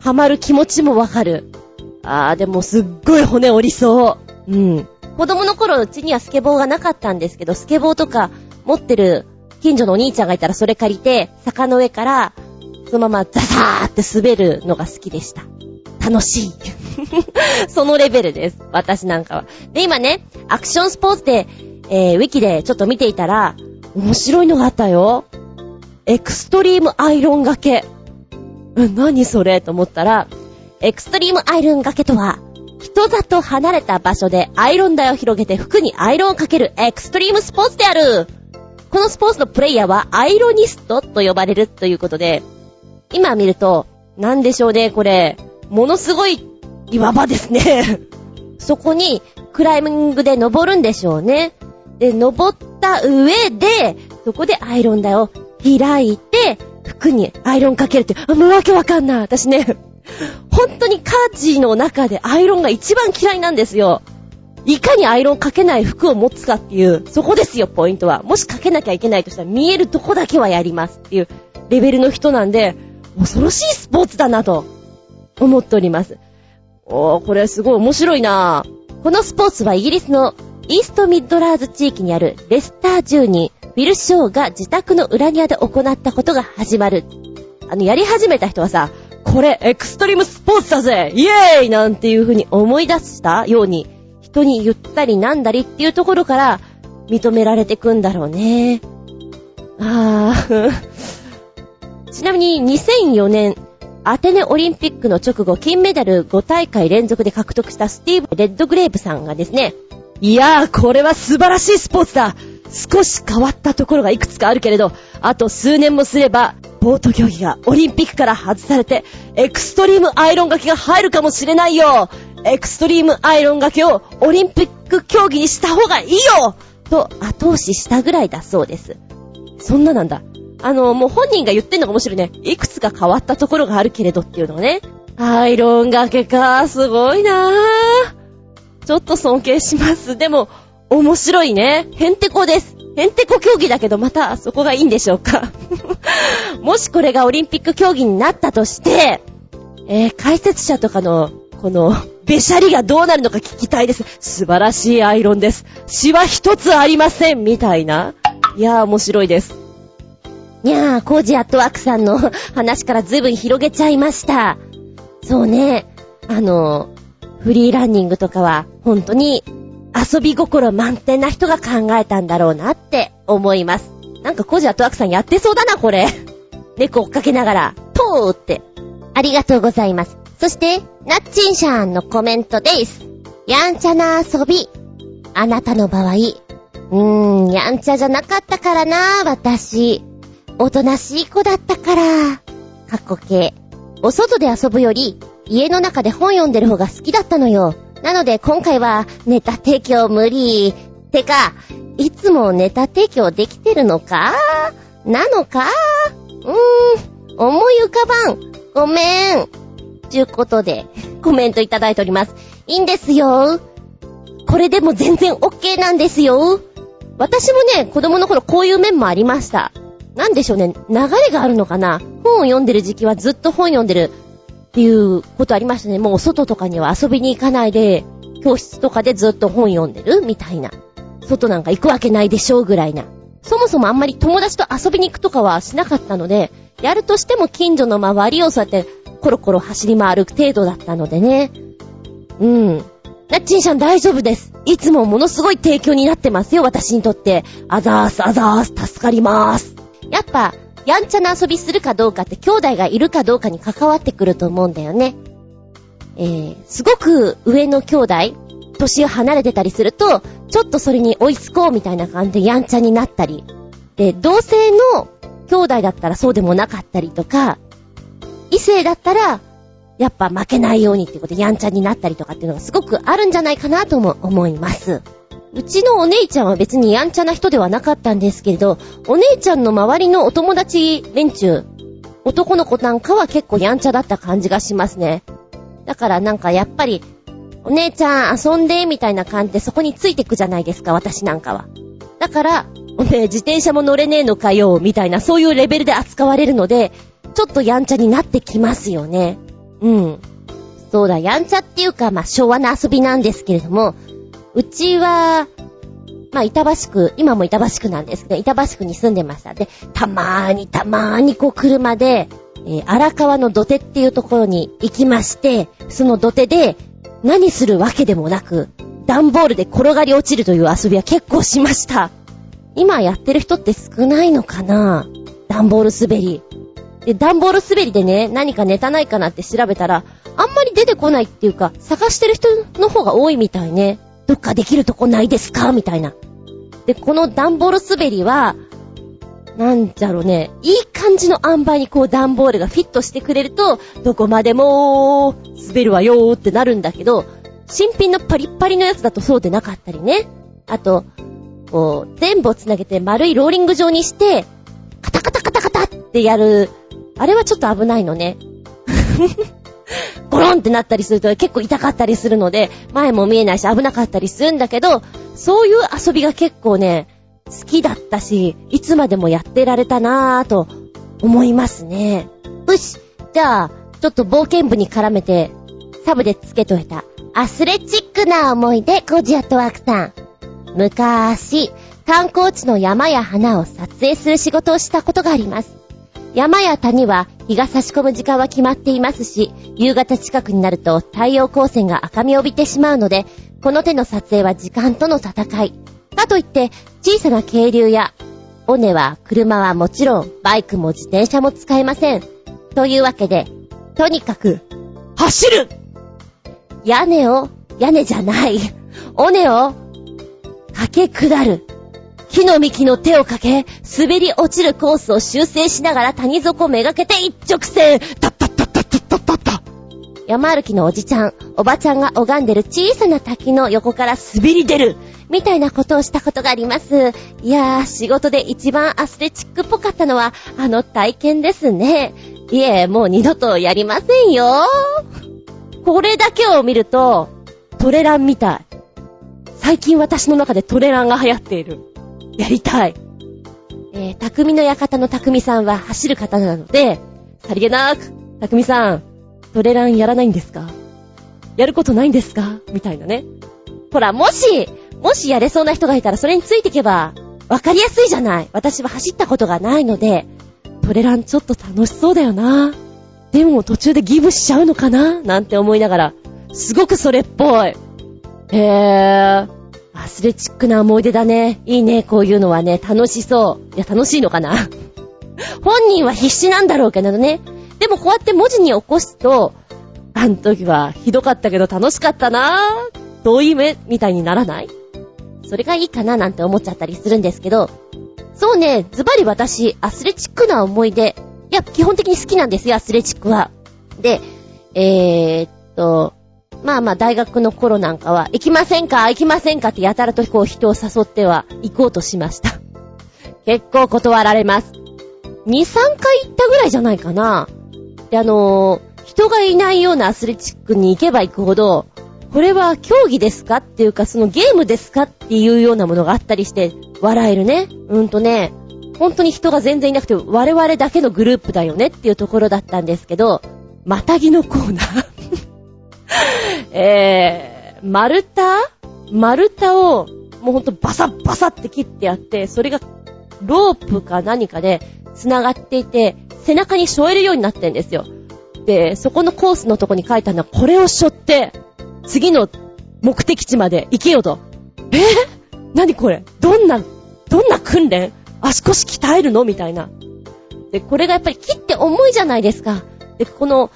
ハマる気持ちもわかる。でもすっごい骨折りそう。子供の頃うちにはスケボーがなかったんですけど、スケボーとか持ってる近所のお兄ちゃんがいたらそれ借りて、坂の上からそのままザザーって滑るのが好きでした。楽しい。そのレベルです、私なんかは。で、今ね、アクションスポーツで、ウィキでちょっと見ていたら、面白いのがあったよ。エクストリームアイロン掛け。何それと思ったら、エクストリームアイロン掛けとは、人里離れた場所でアイロン台を広げて服にアイロンをかけるエクストリームスポーツである。このスポーツのプレイヤーはアイロニストと呼ばれるということで、今見ると、なんでしょうね、これ。ものすごい岩場ですね。そこにクライミングで登るんでしょうね。で、登った上で、そこでアイロン台を開いて、服にアイロンかけるって、もうわけわかんない。私ね、本当に家事の中でアイロンが一番嫌いなんですよ。いかにアイロンかけない服を持つかっていう、そこですよ、ポイントは。もしかけなきゃいけないとしたら、見えるとこだけはやりますっていうレベルの人なんで、恐ろしいスポーツだなと思っております。おー、これすごい面白いな。このスポーツはイギリスのイーストミッドラーズ地域にあるレスター住人ウィル・ショーが自宅の裏庭で行ったことが始まる。やり始めた人はさ、これエクストリームスポーツだぜイエーイなんていう風に思い出したように、人に言ったりなんだりっていうところから認められてくんだろうね。あーちなみに2004年アテネオリンピックの直後、金メダル5大会連続で獲得したスティーブ・レッドグレーブさんがですね、いやーこれは素晴らしいスポーツだ、少し変わったところがいくつかあるけれど、あと数年もすればボート競技がオリンピックから外されてエクストリームアイロン掛けが入るかもしれないよ、エクストリームアイロン掛けをオリンピック競技にした方がいいよと後押ししたぐらいだそうです。そんななんだ。もう本人が言ってんのが面白いね。いくつか変わったところがあるけれどっていうのね。アイロン掛けか、すごいなぁ。ちょっと尊敬します。でも、面白いね。ヘンテコです。ヘンテコ競技だけど、またそこがいいんでしょうか。もしこれがオリンピック競技になったとして、解説者とかの、この、べしゃりがどうなるのか聞きたいです。素晴らしいアイロンです。シワ一つありません。みたいな。いやー、面白いです。いやー、コージアットワークさんの話から随分広げちゃいました。そうね、フリーランニングとかは本当に遊び心満点な人が考えたんだろうなって思います。なんかコージアットワークさんやってそうだな、これ。猫追っかけながら、ポーって。ありがとうございます。そして、ナッチンシャーンのコメントです。やんちゃな遊び。あなたの場合、やんちゃじゃなかったからな、私。おとなしい子だったから。過去形。お外で遊ぶより、家の中で本読んでる方が好きだったのよ。なので今回はネタ提供無理。てか、いつもネタ提供できてるのかなのか思い浮かばん。ごめん。ちゅうことで、コメントいただいております。いいんですよ。これでも全然 OK なんですよ。私もね、子供の頃こういう面もありました。なんでしょうね、流れがあるのかな。本を読んでる時期はずっと本読んでるっていうことありましたね。もう外とかには遊びに行かないで、教室とかでずっと本読んでるみたいな。外なんか行くわけないでしょうぐらいな。そもそもあんまり友達と遊びに行くとかはしなかったので、やるとしても近所の周りをそうやってコロコロ走り回る程度だったのでね。なっちんしゃん大丈夫です。いつもものすごい提供になってますよ、私にとって。あざーす、助かります。やっぱ、やんちゃな遊びするかどうかって兄弟がいるかどうかに関わってくると思うんだよね。すごく上の兄弟、年を離れてたりすると、ちょっとそれに追いつこうみたいな感じでやんちゃになったり。で、同性の兄弟だったらそうでもなかったりとか、異性だったら、やっぱ負けないようにってことでやんちゃになったりとかっていうのがすごくあるんじゃないかなとも思います。うちのお姉ちゃんは別にやんちゃな人ではなかったんですけれど、お姉ちゃんの周りのお友達連中、男の子なんかは結構やんちゃだった感じがしますね。だからなんかやっぱり、お姉ちゃん遊んでみたいな感じでそこについてくじゃないですか、私なんかは。だから、自転車も乗れねえのかよ、みたいなそういうレベルで扱われるので、ちょっとやんちゃになってきますよね。そうだ、やんちゃっていうか、まあ、昭和な遊びなんですけれども、うちは、まあ、板橋区、今も板橋区なんですけど、板橋区に住んでました。で、たまーにこう車で、荒川の土手っていうところに行きまして、その土手で何するわけでもなく、段ボールで転がり落ちるという遊びは結構しました。今やってる人って少ないのかな？段ボール滑り。で、段ボール滑りでね、何かネタないかなって調べたら、あんまり出てこないっていうか、探してる人の方が多いみたいね。どっかできるとこないですか？みたいな。で、この段ボール滑りは、なんじゃろうね、いい感じの塩梅にこう段ボールがフィットしてくれると、どこまでも滑るわよーってなるんだけど、新品のパリッパリのやつだとそうでなかったりね。あと、こう、全部をつなげて丸いローリング状にして、カタカタカタカタってやる、あれはちょっと危ないのね。ゴロンってなったりすると結構痛かったりするので、前も見えないし危なかったりするんだけど、そういう遊びが結構ね、好きだったし、いつまでもやってられたなぁと思いますね。よし、じゃあちょっと冒険部に絡めてサブでつけといたアスレチックな思い出、コジアットワークさん。昔、観光地の山や花を撮影する仕事をしたことがあります。山や谷は日が差し込む時間は決まっていますし、夕方近くになると太陽光線が赤みを帯びてしまうので、この手の撮影は時間との戦い。かといって小さな渓流や尾根は車はもちろんバイクも自転車も使えません。というわけで、とにかく走る。屋根じゃない尾根を駆け下る。木の幹の手をかけ滑り落ちるコースを修正しながら谷底めがけて一直線。タッタッタッタッタッタッタッタ。山歩きのおじちゃんおばちゃんが拝んでる小さな滝の横から滑り出るみたいなことをしたことがあります。いやー、仕事で一番アスレチックっぽかったのはあの体験ですね。いえ、もう二度とやりませんよ。これだけを見るとトレランみたい。最近私の中でトレランが流行っている。やりたい。匠の館の匠さんは走る方なので、さりげなく、匠さん、トレランやらないんですか？やることないんですか？みたいなね。ほら、もしやれそうな人がいたらそれについていけばわかりやすいじゃない。私は走ったことがないので、トレランちょっと楽しそうだよな。でも途中でギブしちゃうのかななんて思いながら、すごくそれっぽい。アスレチックな思い出だね。いいね、こういうのはね。楽しそう。いや、楽しいのかな本人は必死なんだろうけどね。でもこうやって文字に起こすと、あの時はひどかったけど楽しかったなぁ、遠い目みたいにならない？それがいいかななんて思っちゃったりするんですけど、そうね、ズバリ私アスレチックな思い出、いや基本的に好きなんですよ、アスレチックは。で、まあ大学の頃なんかは行きませんかってやたらとこう人を誘っては行こうとしました。結構断られます。 2,3 回行ったぐらいじゃないかな。で、人がいないようなアスレチックに行けば行くほど、これは競技ですかっていうか、そのゲームですかっていうようなものがあったりして笑えるね。本当に人が全然いなくて我々だけのグループだよねっていうところだったんですけど、またぎのコーナー丸太をもうほんとバサッバサって切ってやって、それがロープか何かで繋がっていて背中に背負えるようになってんですよ。で、そこのコースのとこに書いたのは、これを背負って次の目的地まで行けよと。何これ、どんな訓練、足腰鍛えるのみたいな。で、これがやっぱり切って重いじゃないですか。で、この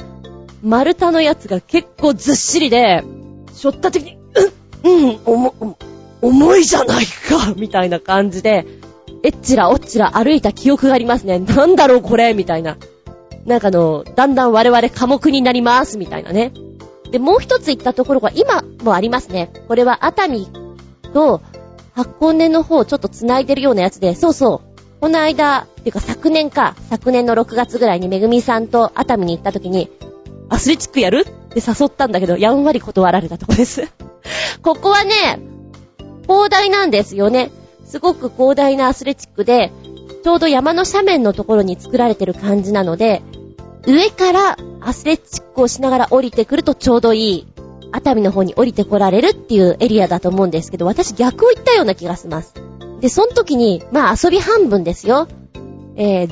丸太のやつが結構ずっしりで、背負った時に重いじゃないかみたいな感じで、えっちらおっちら歩いた記憶がありますね。なんだろうこれみたいな。なんかだんだん我々寡黙になりますみたいなね。で、もう一つ行ったところが今もありますね。これは熱海と箱根の方をちょっと繋いでるようなやつで、そうそう、この間っていうか昨年の6月ぐらいにめぐみさんと熱海に行った時にアスレチックやるって誘ったんだけど、やんわり断られたとこですここはね、広大なんですよね。すごく広大なアスレチックで、ちょうど山の斜面のところに作られてる感じなので、上からアスレチックをしながら降りてくるとちょうどいい熱海の方に降りてこられるっていうエリアだと思うんですけど、私逆を言ったような気がします。でその時にまあ遊び半分ですよ、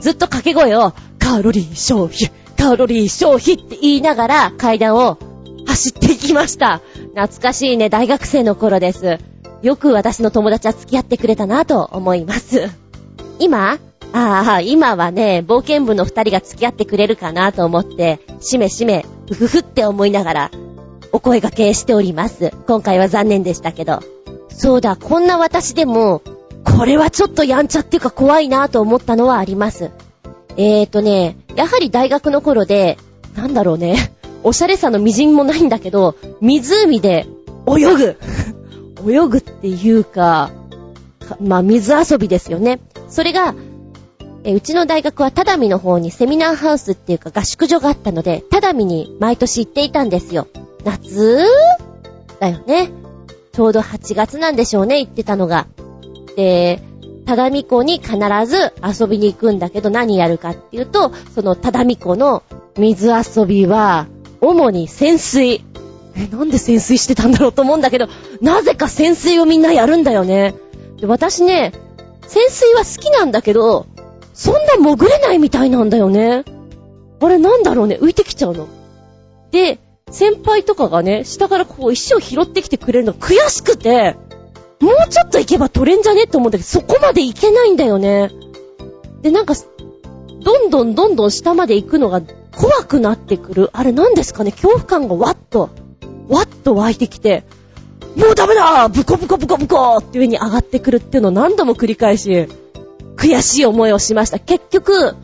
ずっと掛け声をカロリー消費カロリー消費って言いながら階段を走っていきました。懐かしいね、大学生の頃です。よく私の友達は付き合ってくれたなと思います。今はね、冒険部の二人が付き合ってくれるかなと思ってしめしめうふふって思いながらお声掛けしております。今回は残念でしたけど。そうだ、こんな私でもこれはちょっとやんちゃっていうか怖いなと思ったのはあります。やはり大学の頃で、なんだろうね、おしゃれさの微塵もないんだけど、湖で泳ぐ泳ぐっていうか、まあ水遊びですよね。それがうちの大学は只見の方にセミナーハウスっていうか合宿所があったので、只見に毎年行っていたんですよ。夏だよね、ちょうど8月なんでしょうね、行ってたのが。で只見湖に必ず遊びに行くんだけど、何やるかっていうと、その只見湖の水遊びは主に潜水。なんで潜水してたんだろうと思うんだけど、なぜか潜水をみんなやるんだよね。で私ね、潜水は好きなんだけど、そんな潜れないみたいなんだよね。あれなんだろうね、浮いてきちゃうので、先輩とかがね、下からこう石を拾ってきてくれるの悔しくて、もうちょっと行けば取れんじゃねって思うんだけど、そこまで行けないんだよね。でなんかどんどん下まで行くのが怖くなってくる。あれなんですかね、恐怖感がわっと湧いてきて、もうダメだ、ブコブコブコブコって上に上がってくるっていうのを何度も繰り返し悔しい思いをしました。結局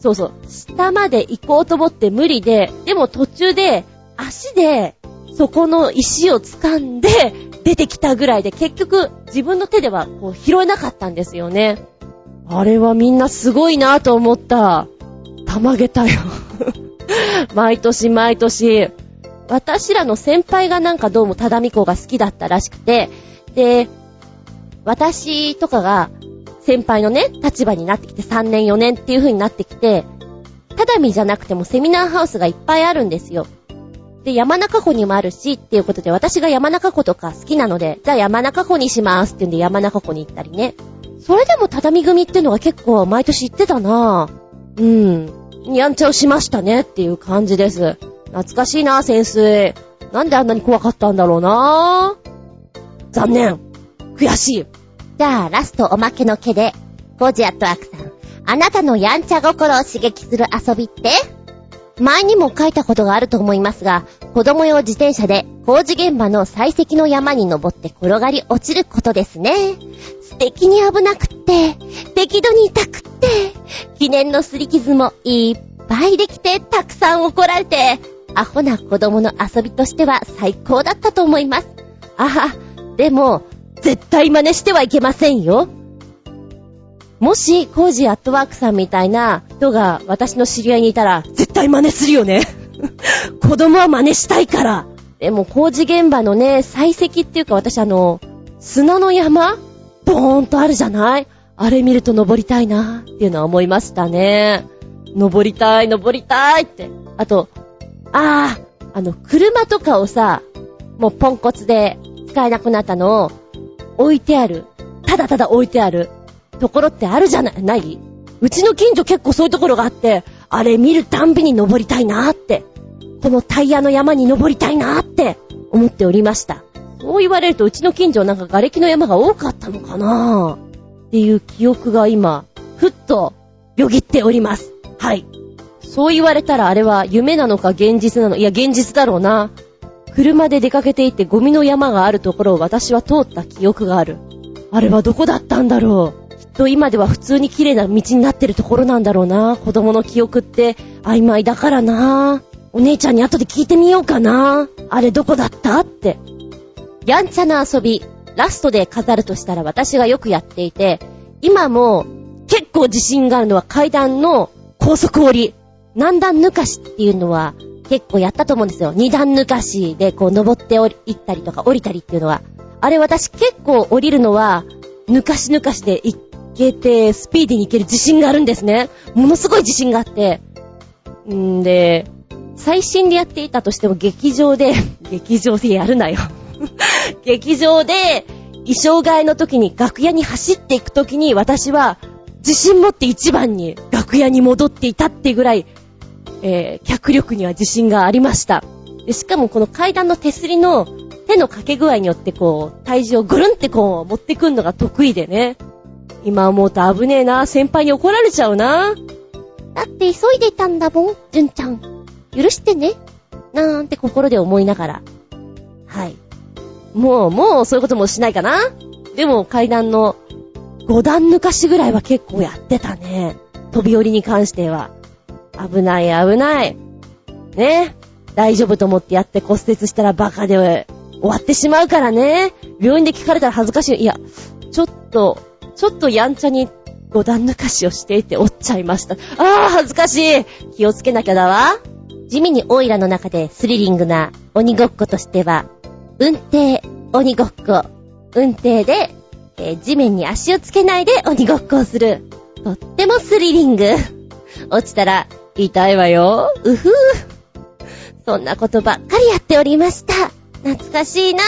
そうそう、下まで行こうと思って無理で、でも途中で足でそこの石を掴んで出てきたぐらいで、結局自分の手ではこう拾えなかったんですよね。あれはみんなすごいなと思った。たまげたよ毎年私らの先輩がなんかどうも只見湖が好きだったらしくて、で私とかが先輩のね立場になってきて、3年4年っていう風になってきて、只見じゃなくてもセミナーハウスがいっぱいあるんですよ。で山中湖にもあるしっていうことで、私が山中湖とか好きなので、じゃあ山中湖にしますっていうんで山中湖に行ったりね。それでも畳組っていうのが結構毎年行ってたなぁ。やんちゃをしましたねっていう感じです。懐かしいなぁ、潜水。なんであんなに怖かったんだろうなぁ。残念、悔しい。じゃあラスト、おまけの毛でゴジアットアクさん、あなたのやんちゃ心を刺激する遊びって？前にも書いたことがあると思いますが、子供用自転車で工事現場の採石の山に登って転がり落ちることですね。素敵に危なくって、適度に痛くって、記念の擦り傷もいっぱいできて、たくさん怒られて、アホな子供の遊びとしては最高だったと思います。あは、でも絶対真似してはいけませんよ。もしコージーアットワークさんみたいな人が私の知り合いにいたら絶対真似するよね子供は真似したいから。でも工事現場のね採石っていうか、私砂の山ボーンとあるじゃない、あれ見ると登りたいなっていうのは思いましたね。登りたいって。あと車とかをさ、もうポンコツで使えなくなったのを置いてある、ただ置いてあるところってあるじゃない。うちの近所結構そういうところがあって、あれ見るたんびに登りたいなーって、このタイヤの山に登りたいなーって思っておりました。そう言われるとうちの近所なんか瓦礫の山が多かったのかなーっていう記憶が今ふっとよぎっております。はい、そう言われたらあれは夢なのか現実なの、いや現実だろうな。車で出かけていてゴミの山があるところを私は通った記憶がある。あれはどこだったんだろう。今では普通に綺麗な道になってるところなんだろうな。子供の記憶って曖昧だからな。お姉ちゃんに後で聞いてみようかな、あれどこだったって。やんちゃな遊びラストで語るとしたら、私がよくやっていて今も結構自信があるのは階段の高速降り、何段抜かしっていうのは結構やったと思うんですよ。2段抜かしでこう登って行ったりとか降りたりっていうのは、あれ私結構降りるのは抜かしで行けてスピーディーに行ける自信があるんですね。ものすごい自信があって、んで最新でやっていたとしても劇場で、劇場でやるなよ。劇場で衣装替えの時に楽屋に走っていく時に私は自信持って一番に楽屋に戻っていたってぐらい、脚力には自信がありました。でしかもこの階段の手すりの手のかけ具合によってこう体重をぐるんってこう持ってくんのが得意でね。今思うと危ねえな、先輩に怒られちゃうな。だって急いでたんだもん、じゅんちゃん。許してね。なんて心で思いながら。はい。もうそういうこともしないかな。でも階段の5段抜かしぐらいは結構やってたね。飛び降りに関しては。危ない危ない。ね。大丈夫と思ってやって骨折したらバカで終わってしまうからね。病院で聞かれたら恥ずかしい。いや、ちょっとやんちゃに5段抜かしをしていて折っちゃいました。ああ、恥ずかしい。気をつけなきゃだわ。地味にオイラの中でスリリングな鬼ごっことしては、運転鬼ごっこ。運転で、地面に足をつけないで鬼ごっこをする。とってもスリリング。落ちたら痛いわよ。うふう。そんなことばっかりやっておりました。懐かしいな。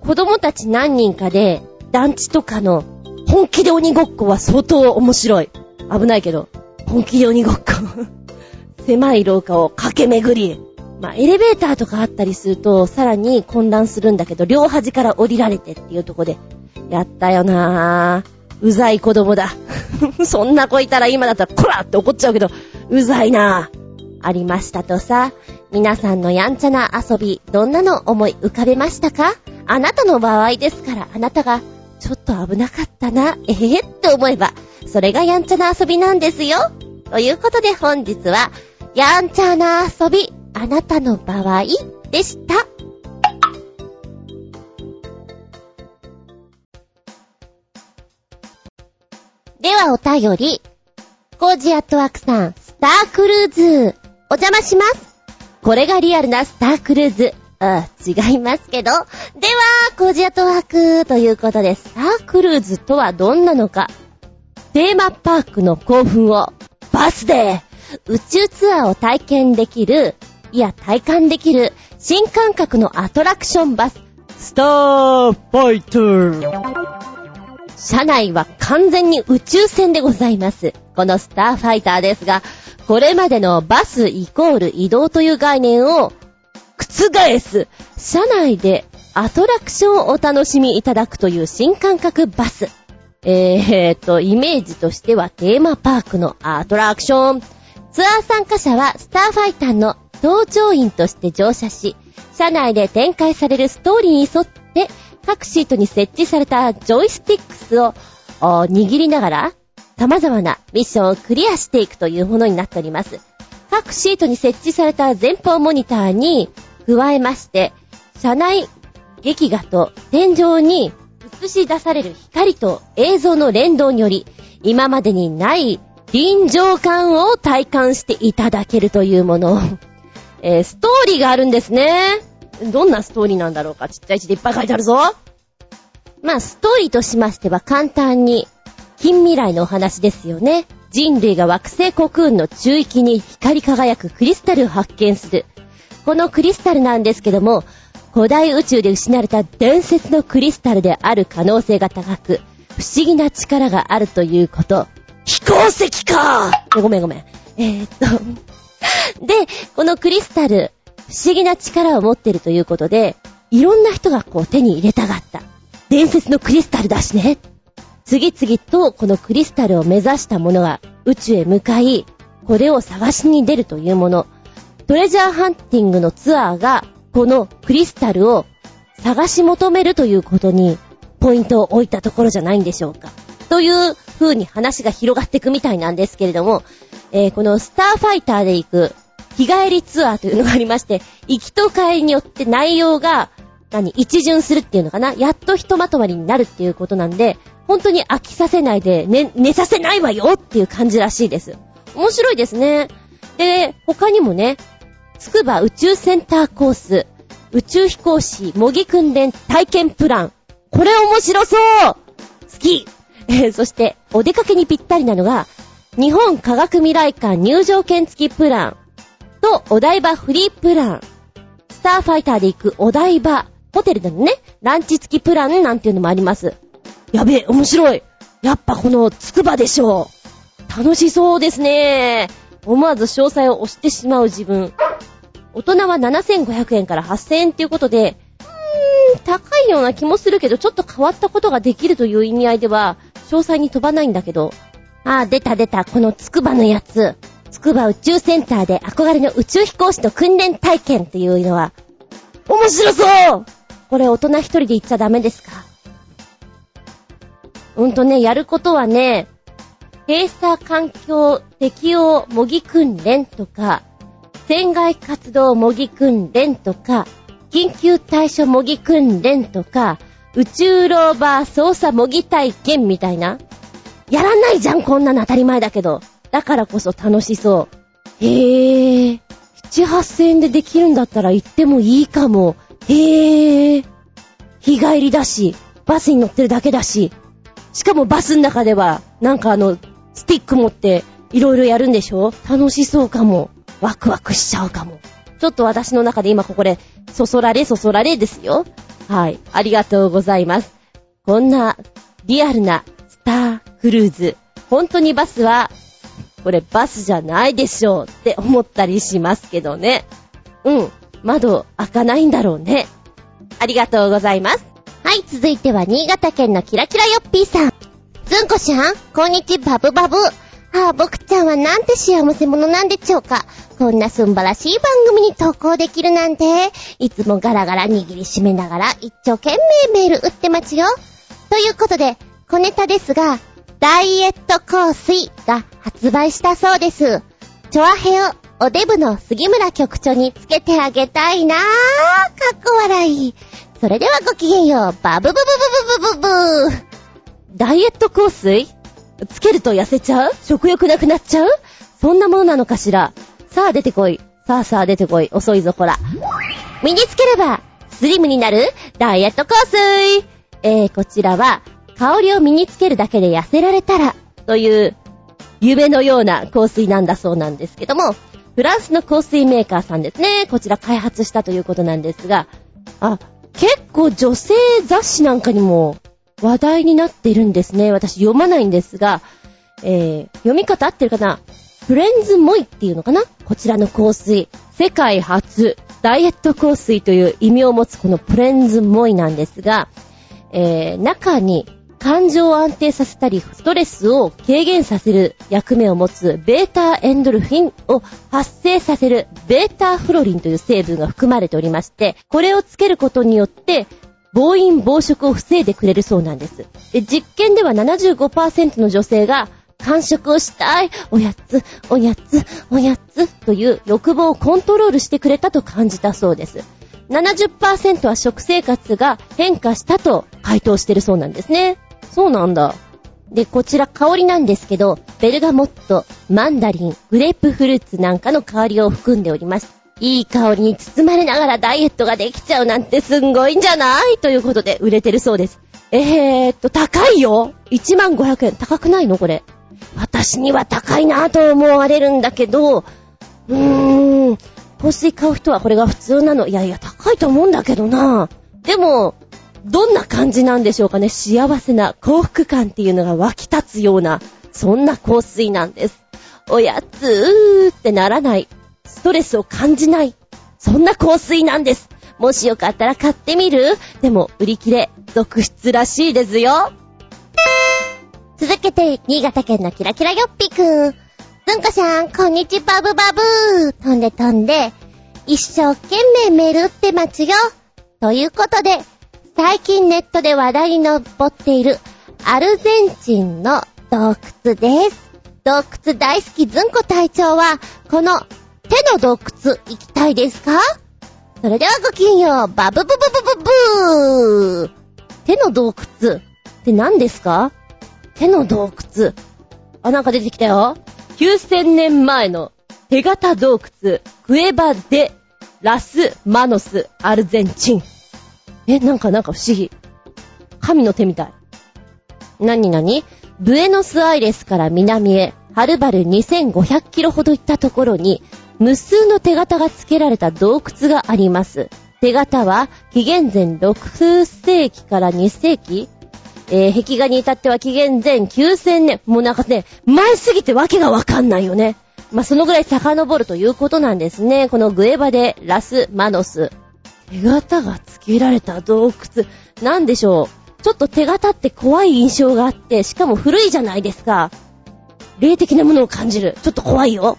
子供たち何人かで団地とかの本気で鬼ごっこは相当面白い。危ないけど、本気で鬼ごっこ。狭い廊下を駆け巡り、まあ、エレベーターとかあったりするとさらに混乱するんだけど、両端から降りられてっていうとこでやったよな。うざい子供だそんな子いたら今だったらコラって怒っちゃうけど、うざいな。ありましたとさ。皆さんのやんちゃな遊び、どんなの思い浮かべましたか？あなたの場合ですから、あなたがちょっと危なかったな、えへへって思えばそれがやんちゃな遊びなんですよ。ということで本日はやんちゃな遊び、あなたの場合でした。ではお便り、コージーアットワークさん、スタークルーズ、お邪魔します。これがリアルなスタークルーズ。あ、違いますけど。では、コージーアットワークということで、スタークルーズとはどんなのか。テーマパークの興奮をバスで宇宙ツアーを体験できる、いや体感できる新感覚のアトラクションバス、スターファイター。車内は完全に宇宙船でございます。このスターファイターですが、これまでのバスイコール移動という概念を覆す、車内でアトラクションをお楽しみいただくという新感覚バス。イメージとしてはテーマパークのアトラクション。ツアー参加者はスターファイターの搭乗員として乗車し、車内で展開されるストーリーに沿って各シートに設置されたジョイスティックスを握りながら様々なミッションをクリアしていくというものになっております。各シートに設置された前方モニターに加えまして、車内劇画と天井に映し出される光と映像の連動により、今までにない臨場感を体感していただけるというもの、ストーリーがあるんですね。どんなストーリーなんだろうか。ちっちゃい字でいっぱい書いてあるぞ。まあストーリーとしましては簡単に近未来のお話ですよね。人類が惑星コクーンの中域に光り輝くクリスタルを発見する。このクリスタルなんですけども、古代宇宙で失われた伝説のクリスタルである可能性が高く、不思議な力があるということ。飛行石かー。ごめん。で、このクリスタル、不思議な力を持ってるということで、いろんな人がこう手に入れたがった。伝説のクリスタルだしね。次々とこのクリスタルを目指した者が宇宙へ向かい、これを探しに出るというもの。トレジャーハンティングのツアーがこのクリスタルを探し求めるということにポイントを置いたところじゃないんでしょうか。という風に話が広がっていくみたいなんですけれども、このスターファイターで行く日帰りツアーというのがありまして、行きと帰りによって内容が一巡するっていうのかな、やっとひとまとまりになるっていうことなんで、本当に飽きさせないで、寝させないわよっていう感じらしいです。面白いですね。で、他にもね、筑波宇宙センターコース、宇宙飛行士模擬訓練体験プラン、これ面白そう、好きそしてお出かけにぴったりなのが日本科学未来館入場券付きプランとお台場フリープラン、スターファイターで行くお台場ホテルでのねランチ付きプランなんていうのもあります。やべえ、面白い。やっぱこのつくばでしょう。楽しそうですね。思わず詳細を押してしまう自分。大人は7500円から8000円ということで、高いような気もするけど、ちょっと変わったことができるという意味合いでは詳細に飛ばないんだけど、出たこのつくばのやつ、つくば宇宙センターで憧れの宇宙飛行士の訓練体験っていうのは面白そう。これ大人一人で行っちゃダメですか？やることはね、閉鎖環境適応模擬訓練とか、船外活動模擬訓練とか、緊急対処模擬訓練とか、宇宙ローバー操作模擬体験みたいな。やらないじゃん、こんなの当たり前だけど。だからこそ楽しそう。へえ、7、8000円でできるんだったら行ってもいいかも。へえ、日帰りだし、バスに乗ってるだけだし、しかもバスの中では、スティック持っていろいろやるんでしょ？楽しそうかも。ワクワクしちゃうかも。ちょっと私の中で今ここでそそられですよ。はい。ありがとうございます。こんなリアルなスタークルーズ。本当にバスは、これバスじゃないでしょうって思ったりしますけどね。うん。窓開かないんだろうね。ありがとうございます。はい。続いては新潟県のキラキラヨッピーさん。ずんこしゃん、こんにちは、バブバブ。僕ちゃんはなんて幸せ者なんでちょうか。こんな素晴らしい番組に投稿できるなんて、いつもガラガラ握りしめながら一生懸命メール打ってますよ。ということで、小ネタですが、ダイエット香水が発売したそうです。チョアヘオおデブの杉村局長につけてあげたいなぁ。かっこ笑い。それではごきげんよう。バブブブブブブブブ。ダイエット香水つけると痩せちゃう？食欲なくなっちゃう？そんなものなのかしら。さあ出てこい。さあ出てこい。遅いぞこら。身につければスリムになるダイエット香水。こちらは香りを身につけるだけで痩せられたらという夢のような香水なんだそうなんですけども、フランスの香水メーカーさんですね。こちら開発したということなんですが、結構女性雑誌なんかにも話題になっているんですね。私読まないんですが、読み方合ってるかな？フレンズモイっていうのかな？こちらの香水、世界初ダイエット香水という意味を持つこのフレンズモイなんですが、中に感情を安定させたりストレスを軽減させる役目を持つベータエンドルフィンを発生させるベータフロリンという成分が含まれておりまして、これをつけることによって暴飲暴食を防いでくれるそうなんです。で、実験では 75% の女性が完食をしたい、おやつという欲望をコントロールしてくれたと感じたそうです。 70% は食生活が変化したと回答してるそうなんですね。そうなんだ。で、こちら香りなんですけど、ベルガモット、マンダリン、グレープフルーツなんかの香りを含んでおります。いい香りに包まれながらダイエットができちゃうなんてすんごいんじゃない？ということで売れてるそうです。高いよ。1万500円。高くないのこれ？私には高いなぁと思われるんだけど、香水買う人はこれが普通なの？いやいや高いと思うんだけどなぁ。でもどんな感じなんでしょうかね。幸せな幸福感っていうのが湧き立つような、そんな香水なんです。おやつーってならない、ストレスを感じない、そんな香水なんです。もしよかったら買ってみる？でも売り切れ続出らしいですよ。続けて新潟県のキラキラよっぴくん。ずんこちゃん、こんにちは、バブバブ。飛んで一生懸命メール打って待ちよ。ということで、最近ネットで話題に上っているアルゼンチンの洞窟です。洞窟大好きずんこ隊長はこの手の洞窟行きたいですか？それではごきげんよう。バブブブブブブー。手の洞窟って何ですか？手の洞窟。なんか出てきたよ。9000年前の手形洞窟、クエバデラスマノス、アルゼンチン。なんか不思議。神の手みたい。何ブエノスアイレスから南へはるばる2500キロほど行ったところに無数の手形が付けられた洞窟があります。手形は紀元前6世紀から2世紀、壁画に至っては紀元前9000年。もうなんかね、前すぎてわけがわかんないよね。まあ、そのぐらい遡るということなんですね。このグエバデ・ラス・マノス。手形が付けられた洞窟。なんでしょう。ちょっと手形って怖い印象があって、しかも古いじゃないですか。霊的なものを感じる。ちょっと怖いよ。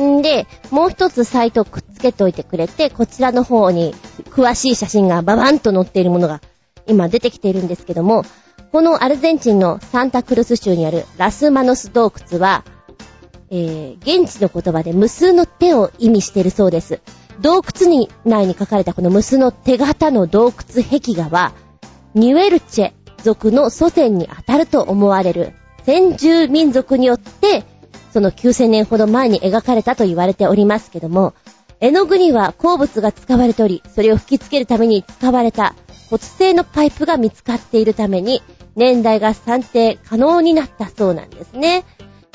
んで、もう一つサイトをくっつけておいてくれて、こちらの方に詳しい写真がババンと載っているものが今出てきているんですけども、このアルゼンチンのサンタクルス州にあるラスマノス洞窟は、現地の言葉で無数の手を意味しているそうです。洞窟内に書かれたこの無数の手形の洞窟壁画はニュエルチェ族の祖先にあたると思われる先住民族によって、その9000年ほど前に描かれたと言われておりますけども、絵の具には鉱物が使われており、それを吹きつけるために使われた骨製のパイプが見つかっているために年代が算定可能になったそうなんですね。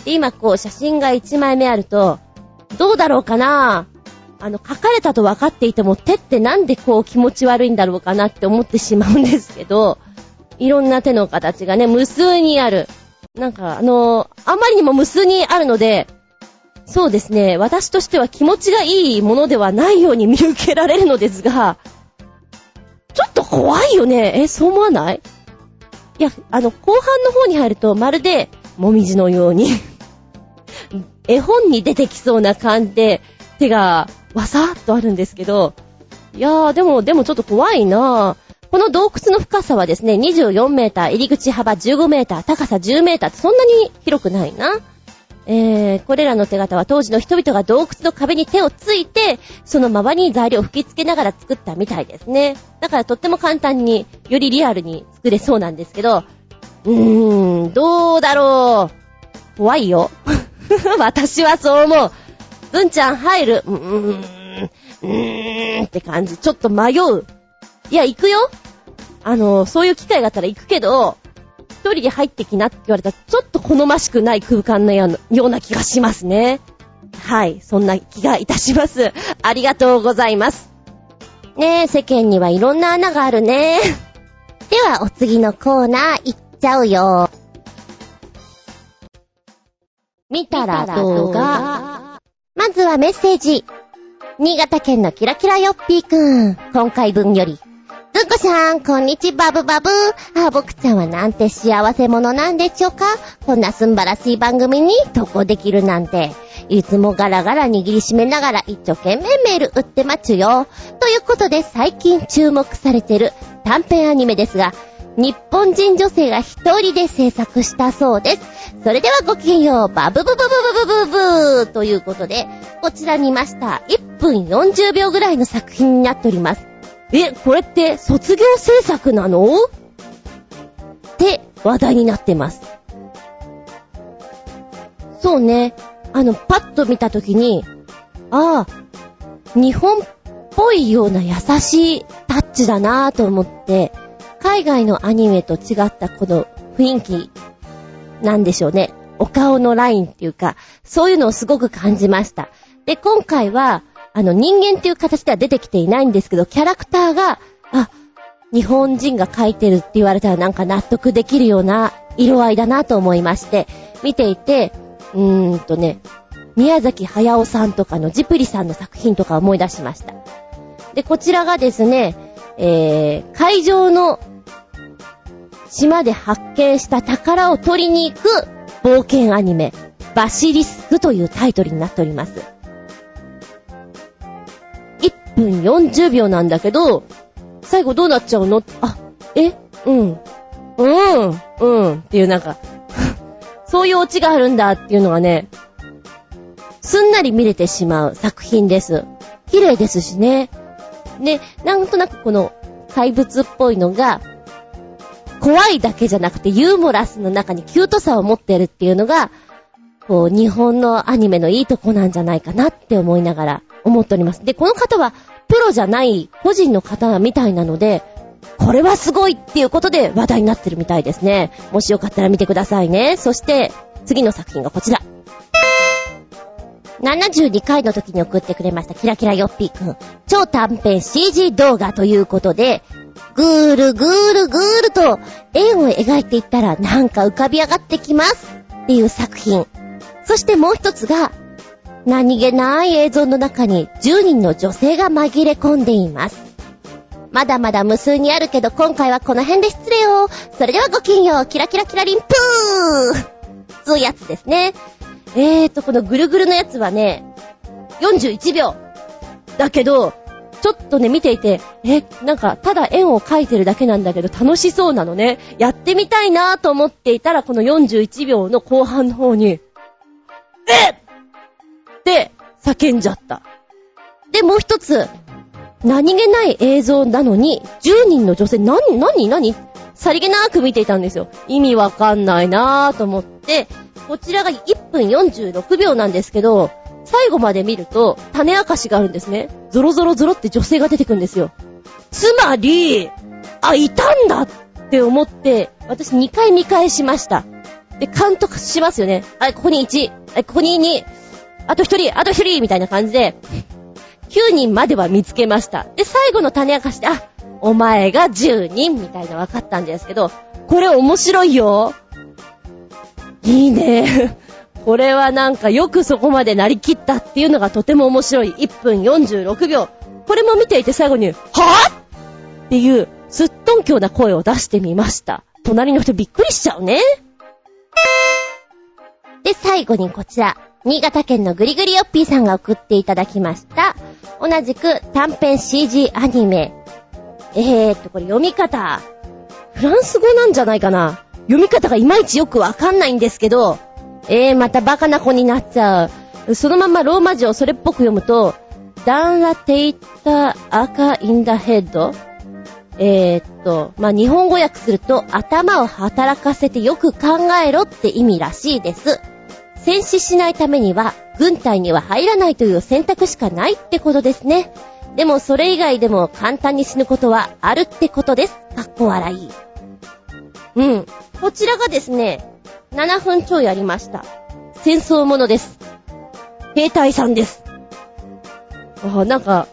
で、今こう写真が1枚目あるとどうだろうかな、書かれたと分かっていても手ってなんでこう気持ち悪いんだろうかなって思ってしまうんですけど、いろんな手の形がね、無数にある。なんかあまりにも無数にあるので、そうですね、私としては気持ちがいいものではないように見受けられるのですが、ちょっと怖いよね。そう思わない？いや、後半の方に入るとまるでもみじのように絵本に出てきそうな感じで手がわさっとあるんですけど、いやー、でもちょっと怖いなぁ。この洞窟の深さはですね、24メーター、入り口幅15メーター、高さ10メーターってそんなに広くないな。これらの手形は当時の人々が洞窟の壁に手をついて、その周りに材料を吹き付けながら作ったみたいですね。だからとっても簡単に、よりリアルに作れそうなんですけど、どうだろう。怖いよ。私はそう思う。文ちゃん入る。って感じ。ちょっと迷う。いや、行くよ。そういう機会があったら行くけど、一人で入ってきなって言われたら、ちょっと好ましくない空間のような気がしますね。はい、そんな気がいたします。ありがとうございます。ねえ、世間にはいろんな穴があるね。では、お次のコーナー行っちゃうよ。見たら動画。まずはメッセージ。新潟県のキラキラよっぴーくん。今回分より。ずんこさん、こんにちは、バブバブ。あ、僕ちゃんはなんて幸せ者なんでしょうか。こんなすんばらしい番組に投稿できるなんて。いつもガラガラ握りしめながら一生懸命メール打って待ちよ。ということで、最近注目されている短編アニメですが、日本人女性が一人で制作したそうです。それではごきげんよう、バブブブブブブブブーということで、こちらにいました。1分40秒ぐらいの作品になっております。これって卒業制作なの？って話題になってます。そうね。パッと見たときに、ああ、日本っぽいような優しいタッチだなぁと思って、海外のアニメと違ったこの雰囲気なんでしょうね。お顔のラインっていうか、そういうのをすごく感じました。で、今回は、人間っていう形では出てきていないんですけど、キャラクターが、あ、日本人が描いてるって言われたらなんか納得できるような色合いだなと思いまして、見ていて、宮崎駿さんとかのジプリさんの作品とか思い出しました。で、こちらがですね、海上の島で発見した宝を取りに行く冒険アニメ、バシリスクというタイトルになっております。1分40秒なんだけど、最後どうなっちゃうの？っていうなんか、そういうオチがあるんだっていうのがね、すんなり見れてしまう作品です。綺麗ですしね。で、なんとなくこの怪物っぽいのが、怖いだけじゃなくてユーモラスの中にキュートさを持ってるっていうのが、こう日本のアニメのいいとこなんじゃないかなって思いながら思っております。で、この方はプロじゃない個人の方みたいなので、これはすごいっていうことで話題になってるみたいですね。もしよかったら見てくださいね。そして次の作品がこちら。72回の時に送ってくれましたキラキラよっぴーくん、超短編 CG 動画ということで、ぐーるぐーるぐーると円を描いていったらなんか浮かび上がってきますっていう作品。そしてもう一つが、何気ない映像の中に10人の女性が紛れ込んでいます。まだまだ無数にあるけど今回はこの辺で失礼を。それではごきんよう、キラキラキラリンプーそういうやつですね。このぐるぐるのやつはね、41秒。だけど、ちょっとね、見ていて、なんか、ただ円を描いてるだけなんだけど、楽しそうなのね。やってみたいなぁと思っていたら、この41秒の後半の方に、って叫んじゃった。で、もう一つ。何気ない映像なのに、10人の女性、何さりげなく見ていたんですよ。意味わかんないなぁと思って、こちらが1分46秒なんですけど、最後まで見ると種明かしがあるんですね。ゾロゾロゾロって女性が出てくるんですよ。つまり、いたんだって思って、私2回見返しました。で、カウントしますよね。ここに1、ここに2、あと1人みたいな感じで、9人までは見つけました。で、最後の種明かしで、お前が10人みたいな分かったんですけど、これ面白いよ。いいね。これはなんかよくそこまでなりきったっていうのがとても面白い。1分46秒。これも見ていて最後に、はぁっていうすっとんきょうな声を出してみました。隣の人びっくりしちゃうね。で、最後にこちら。新潟県のぐりぐりよっぴーさんが送っていただきました。同じく短編 CG アニメ。これ読み方。フランス語なんじゃないかな。読み方がいまいちよくわかんないんですけど、またバカな子になっちゃう。そのままローマ字をそれっぽく読むと、ダンラテイタアカインダヘッド。日本語訳すると、頭を働かせてよく考えろって意味らしいです。戦死しないためには、軍隊には入らないという選択しかないってことですね。でもそれ以外でも簡単に死ぬことはあるってことです。かっこ笑い。うん。こちらがですね、7分ちょいありました。戦争ものです。兵隊さんです。なんか、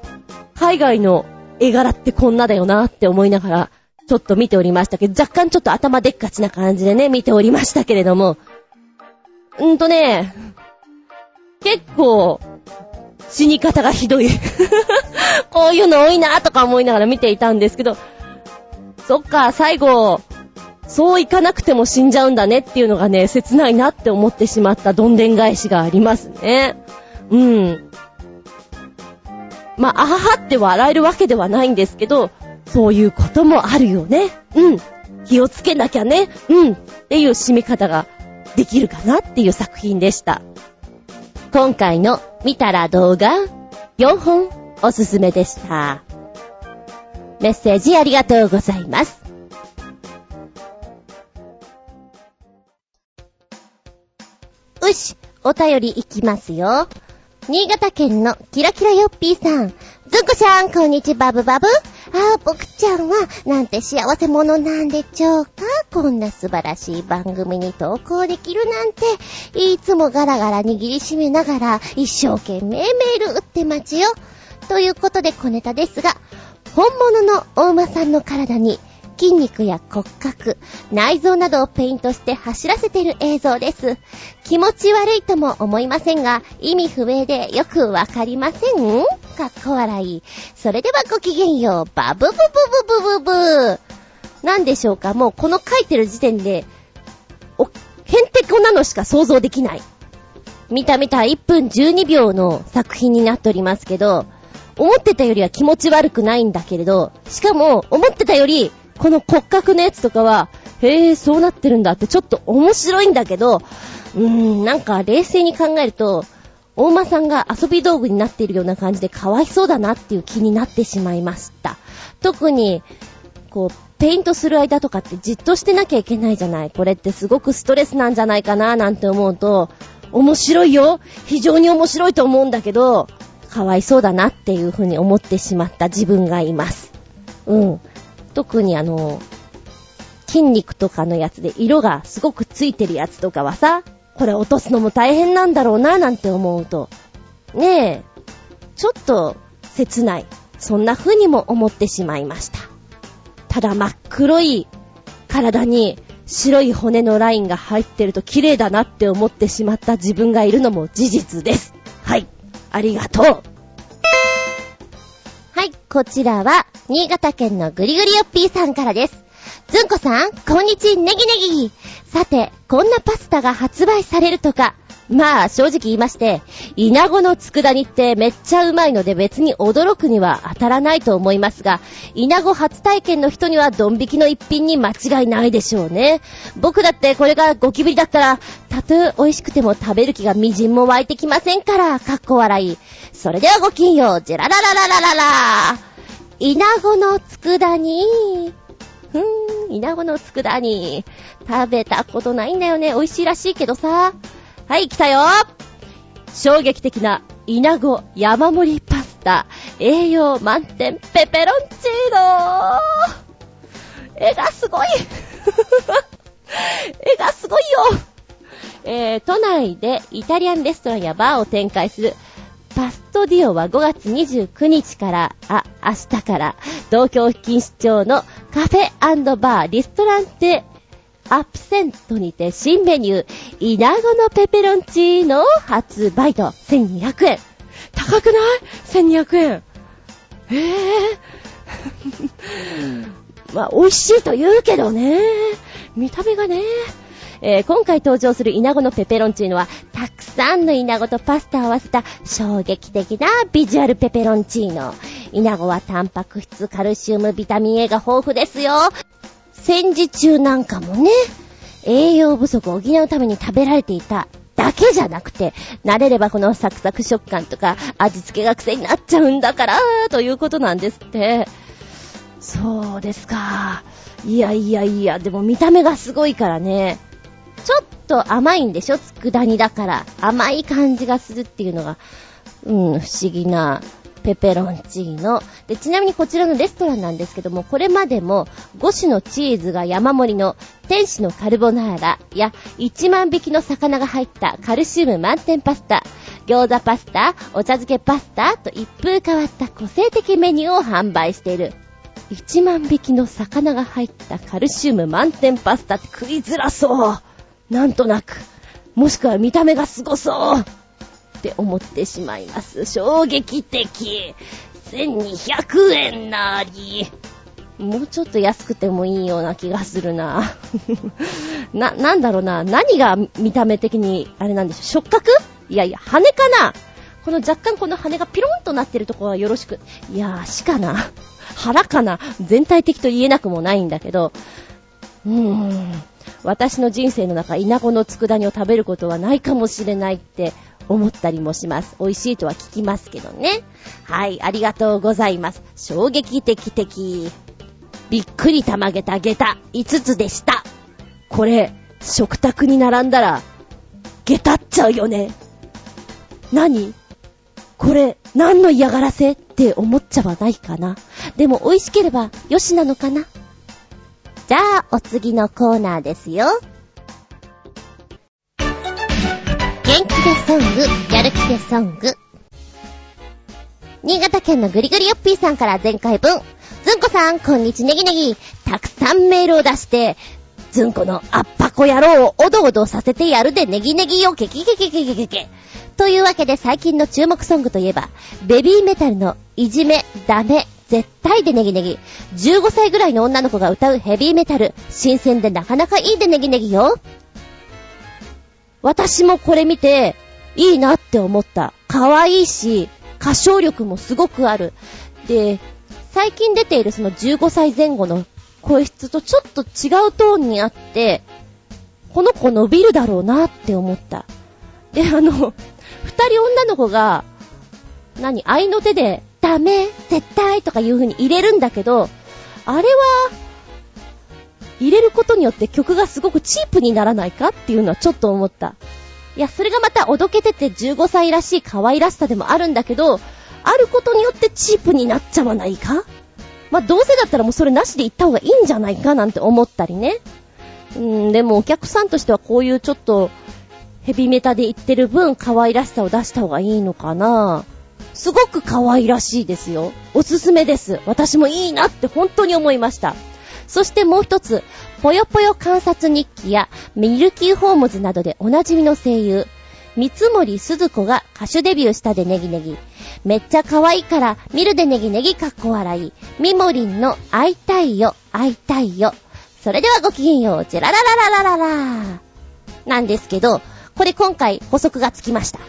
海外の絵柄ってこんなだよなって思いながら、ちょっと見ておりましたけど、若干ちょっと頭でっかちな感じでね、見ておりましたけれども。結構、死に方がひどい。こういうの多いなとか思いながら見ていたんですけど、そっか、最後、そういかなくても死んじゃうんだねっていうのがね、切ないなって思ってしまったどんでん返しがありますね。うん。あははって笑えるわけではないんですけど、そういうこともあるよね。うん。気をつけなきゃね。うん。っていう締め方ができるかなっていう作品でした。今回の見たら動画4本おすすめでした。メッセージありがとうございます。よし、お便りいきますよ。新潟県のキラキラよっぴーさん。ずんこちゃん、こんにちは、バブバブ。僕ちゃんは、なんて幸せ者なんでちょうか。こんな素晴らしい番組に投稿できるなんて。いつもガラガラ握りしめながら、一生懸命メール打って待ちよ。ということで小ネタですが、本物のお馬さんの体に、筋肉や骨格、内臓などをペイントして走らせている映像です。気持ち悪いとも思いませんが、意味不明でよくわかりません。かっこ笑い。それではごきげんよう。バブブブブブブブ。なんでしょうか。もうこの書いてる時点で、へんてこなのしか想像できない。見た1分12秒の作品になっておりますけど、思ってたよりは気持ち悪くないんだけれど、しかも思ってたよりこの骨格のやつとかは、そうなってるんだってちょっと面白いんだけど、なんか冷静に考えると、お馬さんが遊び道具になっているような感じでかわいそうだなっていう気になってしまいました。特に、ペイントする間とかってじっとしてなきゃいけないじゃない。これってすごくストレスなんじゃないかななんて思うと、面白いよ。非常に面白いと思うんだけど、かわいそうだなっていうふうに思ってしまった自分がいます。うん。特に筋肉とかのやつで色がすごくついてるやつとかはさ、これ落とすのも大変なんだろうななんて思うと、ねえ、ちょっと切ない、そんな風にも思ってしまいました。ただ真っ黒い体に白い骨のラインが入ってると綺麗だなって思ってしまった自分がいるのも事実です。はい、ありがとう。はい、こちらは新潟県のぐりぐりよっぴーさんからです。ずんこさん、こんにちは、ネギネギ。さて、こんなパスタが発売されるとか。まあ正直言いまして、イナゴの佃煮ってめっちゃうまいので別に驚くには当たらないと思いますが、イナゴ初体験の人にはドン引きの一品に間違いないでしょうね。僕だってこれがゴキブリだったら、たとえ美味しくても食べる気がみじんも湧いてきませんから、かっこ笑い。それではごきんよう、ジェラララララララ。イナゴの佃煮、イナゴの佃煮食べたことないんだよね。美味しいらしいけどさ。はい、来たよ。衝撃的なイナゴ山盛りパスタ、栄養満点ペペロンチーノ。絵がすごい絵がすごいよ。都内でイタリアンレストランやバーを展開するパストディオは5月29日から、明日から東京錦糸町のカフェ&バーリストランテアプセントにて新メニューイナゴのペペロンチーノを発売と1200円。高くない？ 1200 円。まあ美味しいと言うけどね、見た目がね。今回登場するイナゴのペペロンチーノはたくさんのイナゴとパスタを合わせた衝撃的なビジュアルペペロンチーノ。イナゴはタンパク質、カルシウム、ビタミンAが豊富ですよ。戦時中なんかもね、栄養不足を補うために食べられていただけじゃなくて、慣れればこのサクサク食感とか味付けが癖になっちゃうんだからということなんですって。そうですか。いやいやいや、でも見た目がすごいからね。ちょっと甘いんでしょ、佃煮だから甘い感じがするっていうのが、不思議なペペロンチーノで、ちなみにこちらのレストランなんですけども、これまでも5種のチーズが山盛りの天使のカルボナーラや1万匹の魚が入ったカルシウム満点パスタ、餃子パスタ、お茶漬けパスタと一風変わった個性的メニューを販売している。1万匹の魚が入ったカルシウム満点パスタって食いづらそう、なんとなく、もしくは見た目がすごそうって思ってしまいます。衝撃的。1200円なり。もうちょっと安くてもいいような気がするな。なんだろうな、何が見た目的にあれなんでしょう。触覚？いやいや、羽かな。この若干この羽がピロンとなってるところはよろしく。いや、足かな、腹かな、全体的と言えなくもないんだけど、私の人生の中、イナゴの佃煮を食べることはないかもしれないって思ったりもします。美味しいとは聞きますけどね。はい、ありがとうございます。衝撃的的。びっくりたまげた下駄5つでした。これ、食卓に並んだら、下駄っちゃうよね。何？これ、何の嫌がらせって思っちゃわないかな。でも美味しければよしなのかな。じゃあ、お次のコーナーですよ。元気でソング、やる気でソング。新潟県のぐりぐりよっぴーさんから前回分。ずんこさん、こんにちは、ネギネギ。たくさんメールを出して、ずんこのあっぱこ野郎をおどおどさせてやるでネギネギをケケケケケケケケ。というわけで最近の注目ソングといえば、ベビーメタルのいじめ、ダメ、絶対でネギネギ。15歳ぐらいの女の子が歌うヘビーメタル、新鮮でなかなかいいでネギネギよ。私もこれ見ていいなって思った。可愛いし歌唱力もすごくある。で、最近出ているその15歳前後の声質とちょっと違うトーンにあって、この子伸びるだろうなって思った。で、二人女の子が合いの手でダメ、絶対とかいう風に入れるんだけど、あれは入れることによって曲がすごくチープにならないかっていうのはちょっと思った。いや、それがまたおどけてて15歳らしい可愛らしさでもあるんだけど、あることによってチープになっちゃわないか。まあ、どうせだったらもうそれなしで行った方がいいんじゃないかなんて思ったりね。でもお客さんとしてはこういうちょっとヘビメタで言ってる分可愛らしさを出した方がいいのかな。すごく可愛らしいですよ。おすすめです。私もいいなって本当に思いました。そしてもう一つ、ぽよぽよ観察日記やミルキーホームズなどでおなじみの声優三森すず子が歌手デビューしたでネギネギ、めっちゃ可愛いから見るでネギネギかっこ笑い、みもりんの会いたいよ会いたいよ、それではごきげんよう、ジェラララララララなんですけど、これ今回補足がつきました。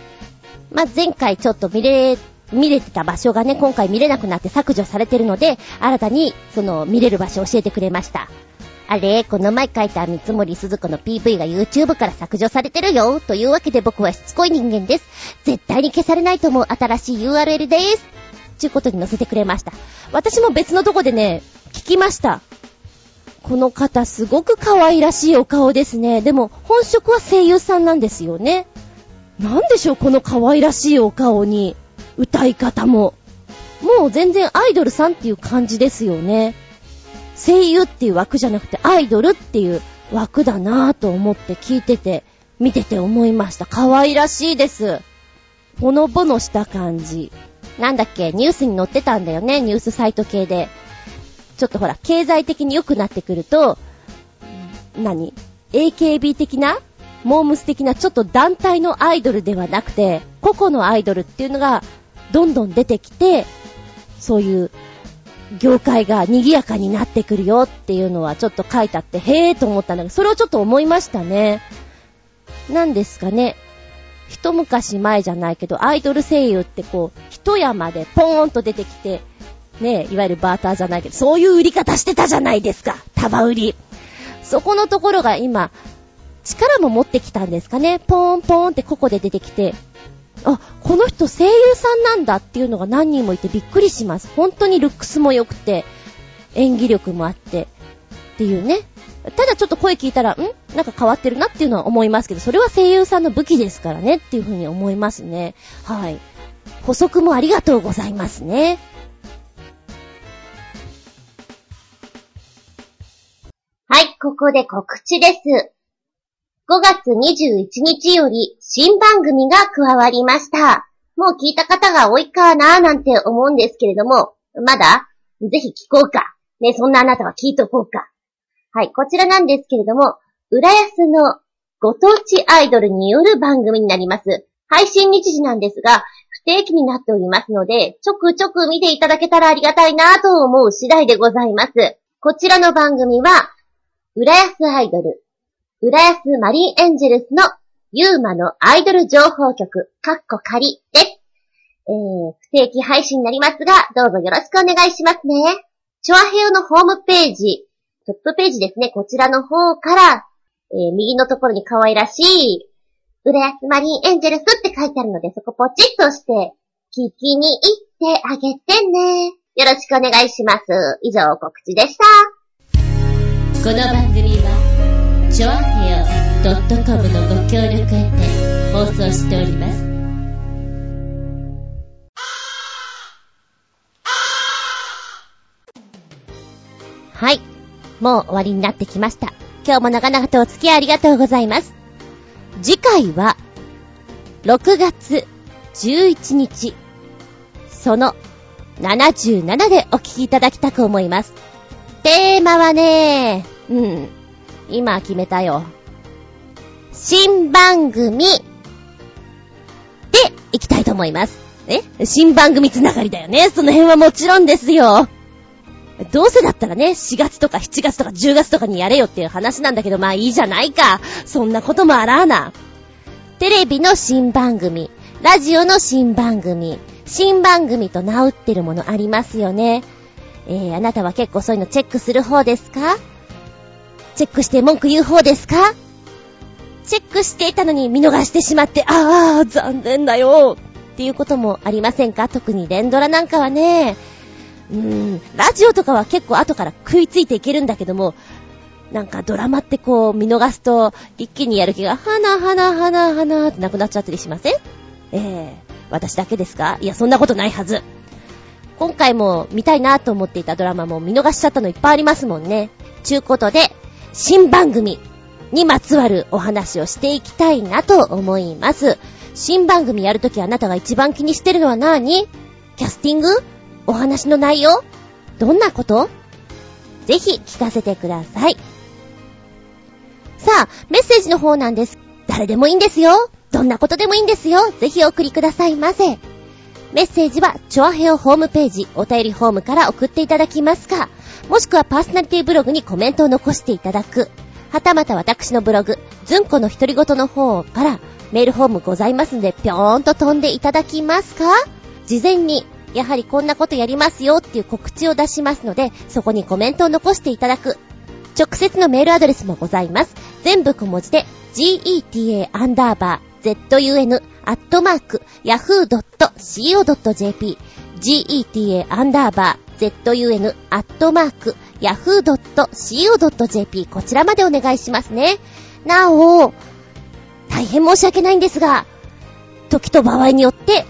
まあ、前回ちょっと見れてた場所がね、今回見れなくなって削除されてるので、新たにその見れる場所を教えてくれました。あれ、この前書いた三森すず子の PV が YouTube から削除されてるよ。というわけで僕はしつこい人間です。絶対に消されないと思う新しい URL です。ということに載せてくれました。私も別のとこでね、聞きました。この方すごく可愛らしいお顔ですね。でも本職は声優さんなんですよね。なんでしょう、この可愛らしいお顔に歌い方ももう全然アイドルさんっていう感じですよね。声優っていう枠じゃなくてアイドルっていう枠だなぁと思って聞いてて見てて思いました。可愛らしいです。ほのぼのした感じ。なんだっけ、ニュースに載ってたんだよね、ニュースサイト系で。ちょっとほら経済的に良くなってくると、AKB 的なモームス的なちょっと団体のアイドルではなくて個々のアイドルっていうのがどんどん出てきて、そういう業界が賑やかになってくるよっていうのはちょっと書いてあって、へーと思ったんだけど、それをちょっと思いましたね。なんですかね、一昔前じゃないけどアイドル声優ってこう一山でポーンと出てきてね、いわゆるバーターじゃないけどそういう売り方してたじゃないですか、束売り。そこのところが今力も持ってきたんですかね、ポーンポーンってここで出てきて、あ、この人声優さんなんだっていうのが何人もいてびっくりします。本当にルックスも良くて演技力もあってっていうね。ただちょっと声聞いたらなんか変わってるなっていうのは思いますけど、それは声優さんの武器ですからねっていうふうに思いますね。はい、補足もありがとうございますね。はい、ここで告知です。5月21日より新番組が加わりました。もう聞いた方が多いかなーなんて思うんですけれども、まだぜひ聞こうか。ね、そんなあなたは聞いとこうか。はい、こちらなんですけれども、浦安のご当地アイドルによる番組になります。配信日時なんですが、不定期になっておりますので、ちょくちょく見ていただけたらありがたいなぁと思う次第でございます。こちらの番組は、浦安アイドル、浦安マリンエンジェルスのユーマのアイドル情報局カッコ仮です。不定期配信になりますが、どうぞよろしくお願いしますね。チョアヘヨのホームページ、トップページですね、こちらの方から、右のところに可愛らしい浦安マリンエンジェルスって書いてあるので、そこポチッとして聞きに行ってあげてね。よろしくお願いします。以上、告知でした。この番組はちょあへよ .com のご協力へて放送しております。はい、もう終わりになってきました。今日も長々とお付き合いありがとうございます。次回は6月11日その77でお聞きいただきたく思います。テーマはね、今決めたよ。新番組でいきたいと思います。新番組つながりだよね。その辺はもちろんですよ。どうせだったらね、4月とか7月とか10月とかにやれよっていう話なんだけど、まあいいじゃないか。そんなこともあらあな。テレビの新番組、ラジオの新番組、新番組と名打ってるものありますよね。あなたは結構そういうのチェックする方ですか？チェックして文句言う方ですか？チェックしていたのに見逃してしまって、ああ残念だよっていうこともありませんか？特に連ドラなんかはね、ラジオとかは結構後から食いついていけるんだけども、なんかドラマってこう見逃すと一気にやる気が花ってなくなっちゃったりしません？私だけですか？いや、そんなことないはず。今回も見たいなと思っていたドラマも見逃しちゃったのいっぱいありますもんね。ちゅうことで、新番組にまつわるお話をしていきたいなと思います。新番組やるときあなたが一番気にしてるのは何？キャスティング？お話の内容？どんなこと？ぜひ聞かせてください。さあ、メッセージの方なんです。誰でもいいんですよ。どんなことでもいいんですよ。ぜひお送りくださいませ。メッセージはチョアヘオホームページお便りホームから送っていただきますか、もしくはパーソナリティブログにコメントを残していただく、はたまた私のブログずんこの独り言の方からメールフォームございますので、ぴょーんと飛んでいただきますか。事前にやはりこんなことやりますよっていう告知を出しますので、そこにコメントを残していただく。直接のメールアドレスもございます。全部小文字で geta_zun@yahoo.co.jp geta_zun@yahoo.co.jp こちらまでお願いしますね。なお、大変申し訳ないんですが、時と場合によって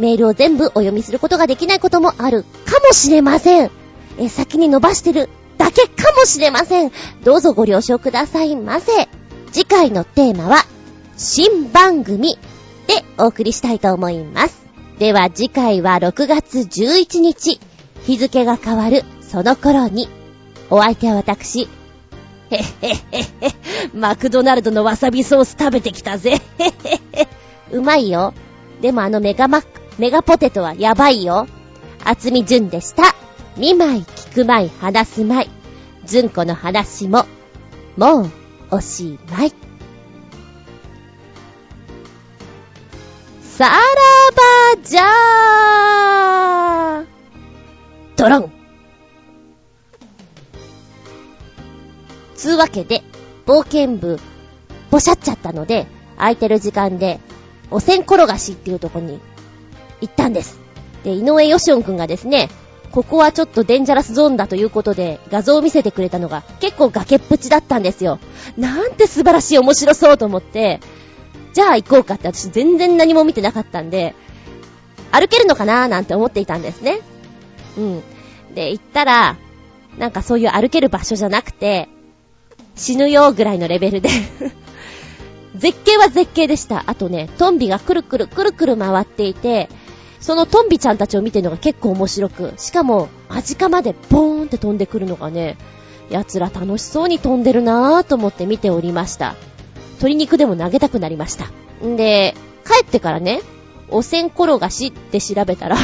メールを全部お読みすることができないこともあるかもしれません。先に伸ばしてるだけかもしれません。どうぞご了承くださいませ。次回のテーマは新番組でお送りしたいと思います。では次回は6月11日日付が変わるその頃に、お相手は私へへへへ、マクドナルドのわさびソース食べてきたぜへへへ、うまいよ。でもあのメガポテトはやばいよ。厚み純でした。見舞い聞く舞い話す舞い、純子の話ももうおしまい。さらばじゃードロン。つうわけで冒険部ぼしゃっちゃったので、空いてる時間でおせん転がしっていうとこに行ったんです。で、井上よしおんくんがですね、ここはちょっとデンジャラスゾーンだということで画像を見せてくれたのが結構崖っぷちだったんですよ。なんて素晴らしい、面白そうと思って、じゃあ行こうかって、私全然何も見てなかったんで歩けるのかなーなんて思っていたんですね。うん。で、行ったらなんかそういう歩ける場所じゃなくて、死ぬよぐらいのレベルで絶景は絶景でした。あとね、トンビがくるくるくるくる回っていて、そのトンビちゃんたちを見てるのが結構面白く、しかも端かまでボーンって飛んでくるのがね、奴ら楽しそうに飛んでるなぁと思って見ておりました。鶏肉でも投げたくなりました。んで、帰ってからね、おせん転がしって調べたら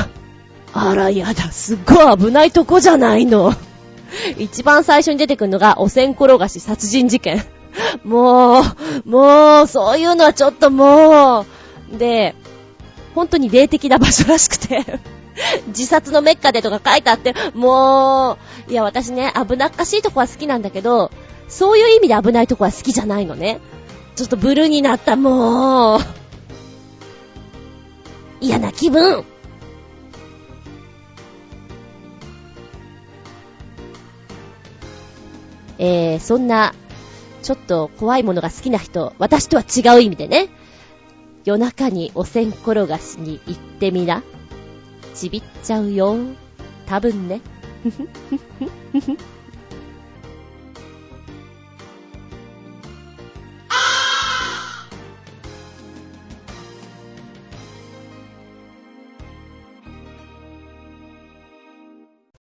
あらやだ、すっごい危ないとこじゃないの一番最初に出てくるのがおせん転がし殺人事件もうそういうのはちょっともうで、本当に霊的な場所らしくて自殺のメッカでとか書いてあって、もういや、私ね、危なっかしいとこは好きなんだけど、そういう意味で危ないとこは好きじゃないのね。ちょっとブルーになった、もう嫌な気分。そんなちょっと怖いものが好きな人、私とは違う意味でね、夜中におせん転がしに行ってみな。ちびっちゃうよ。多分ね。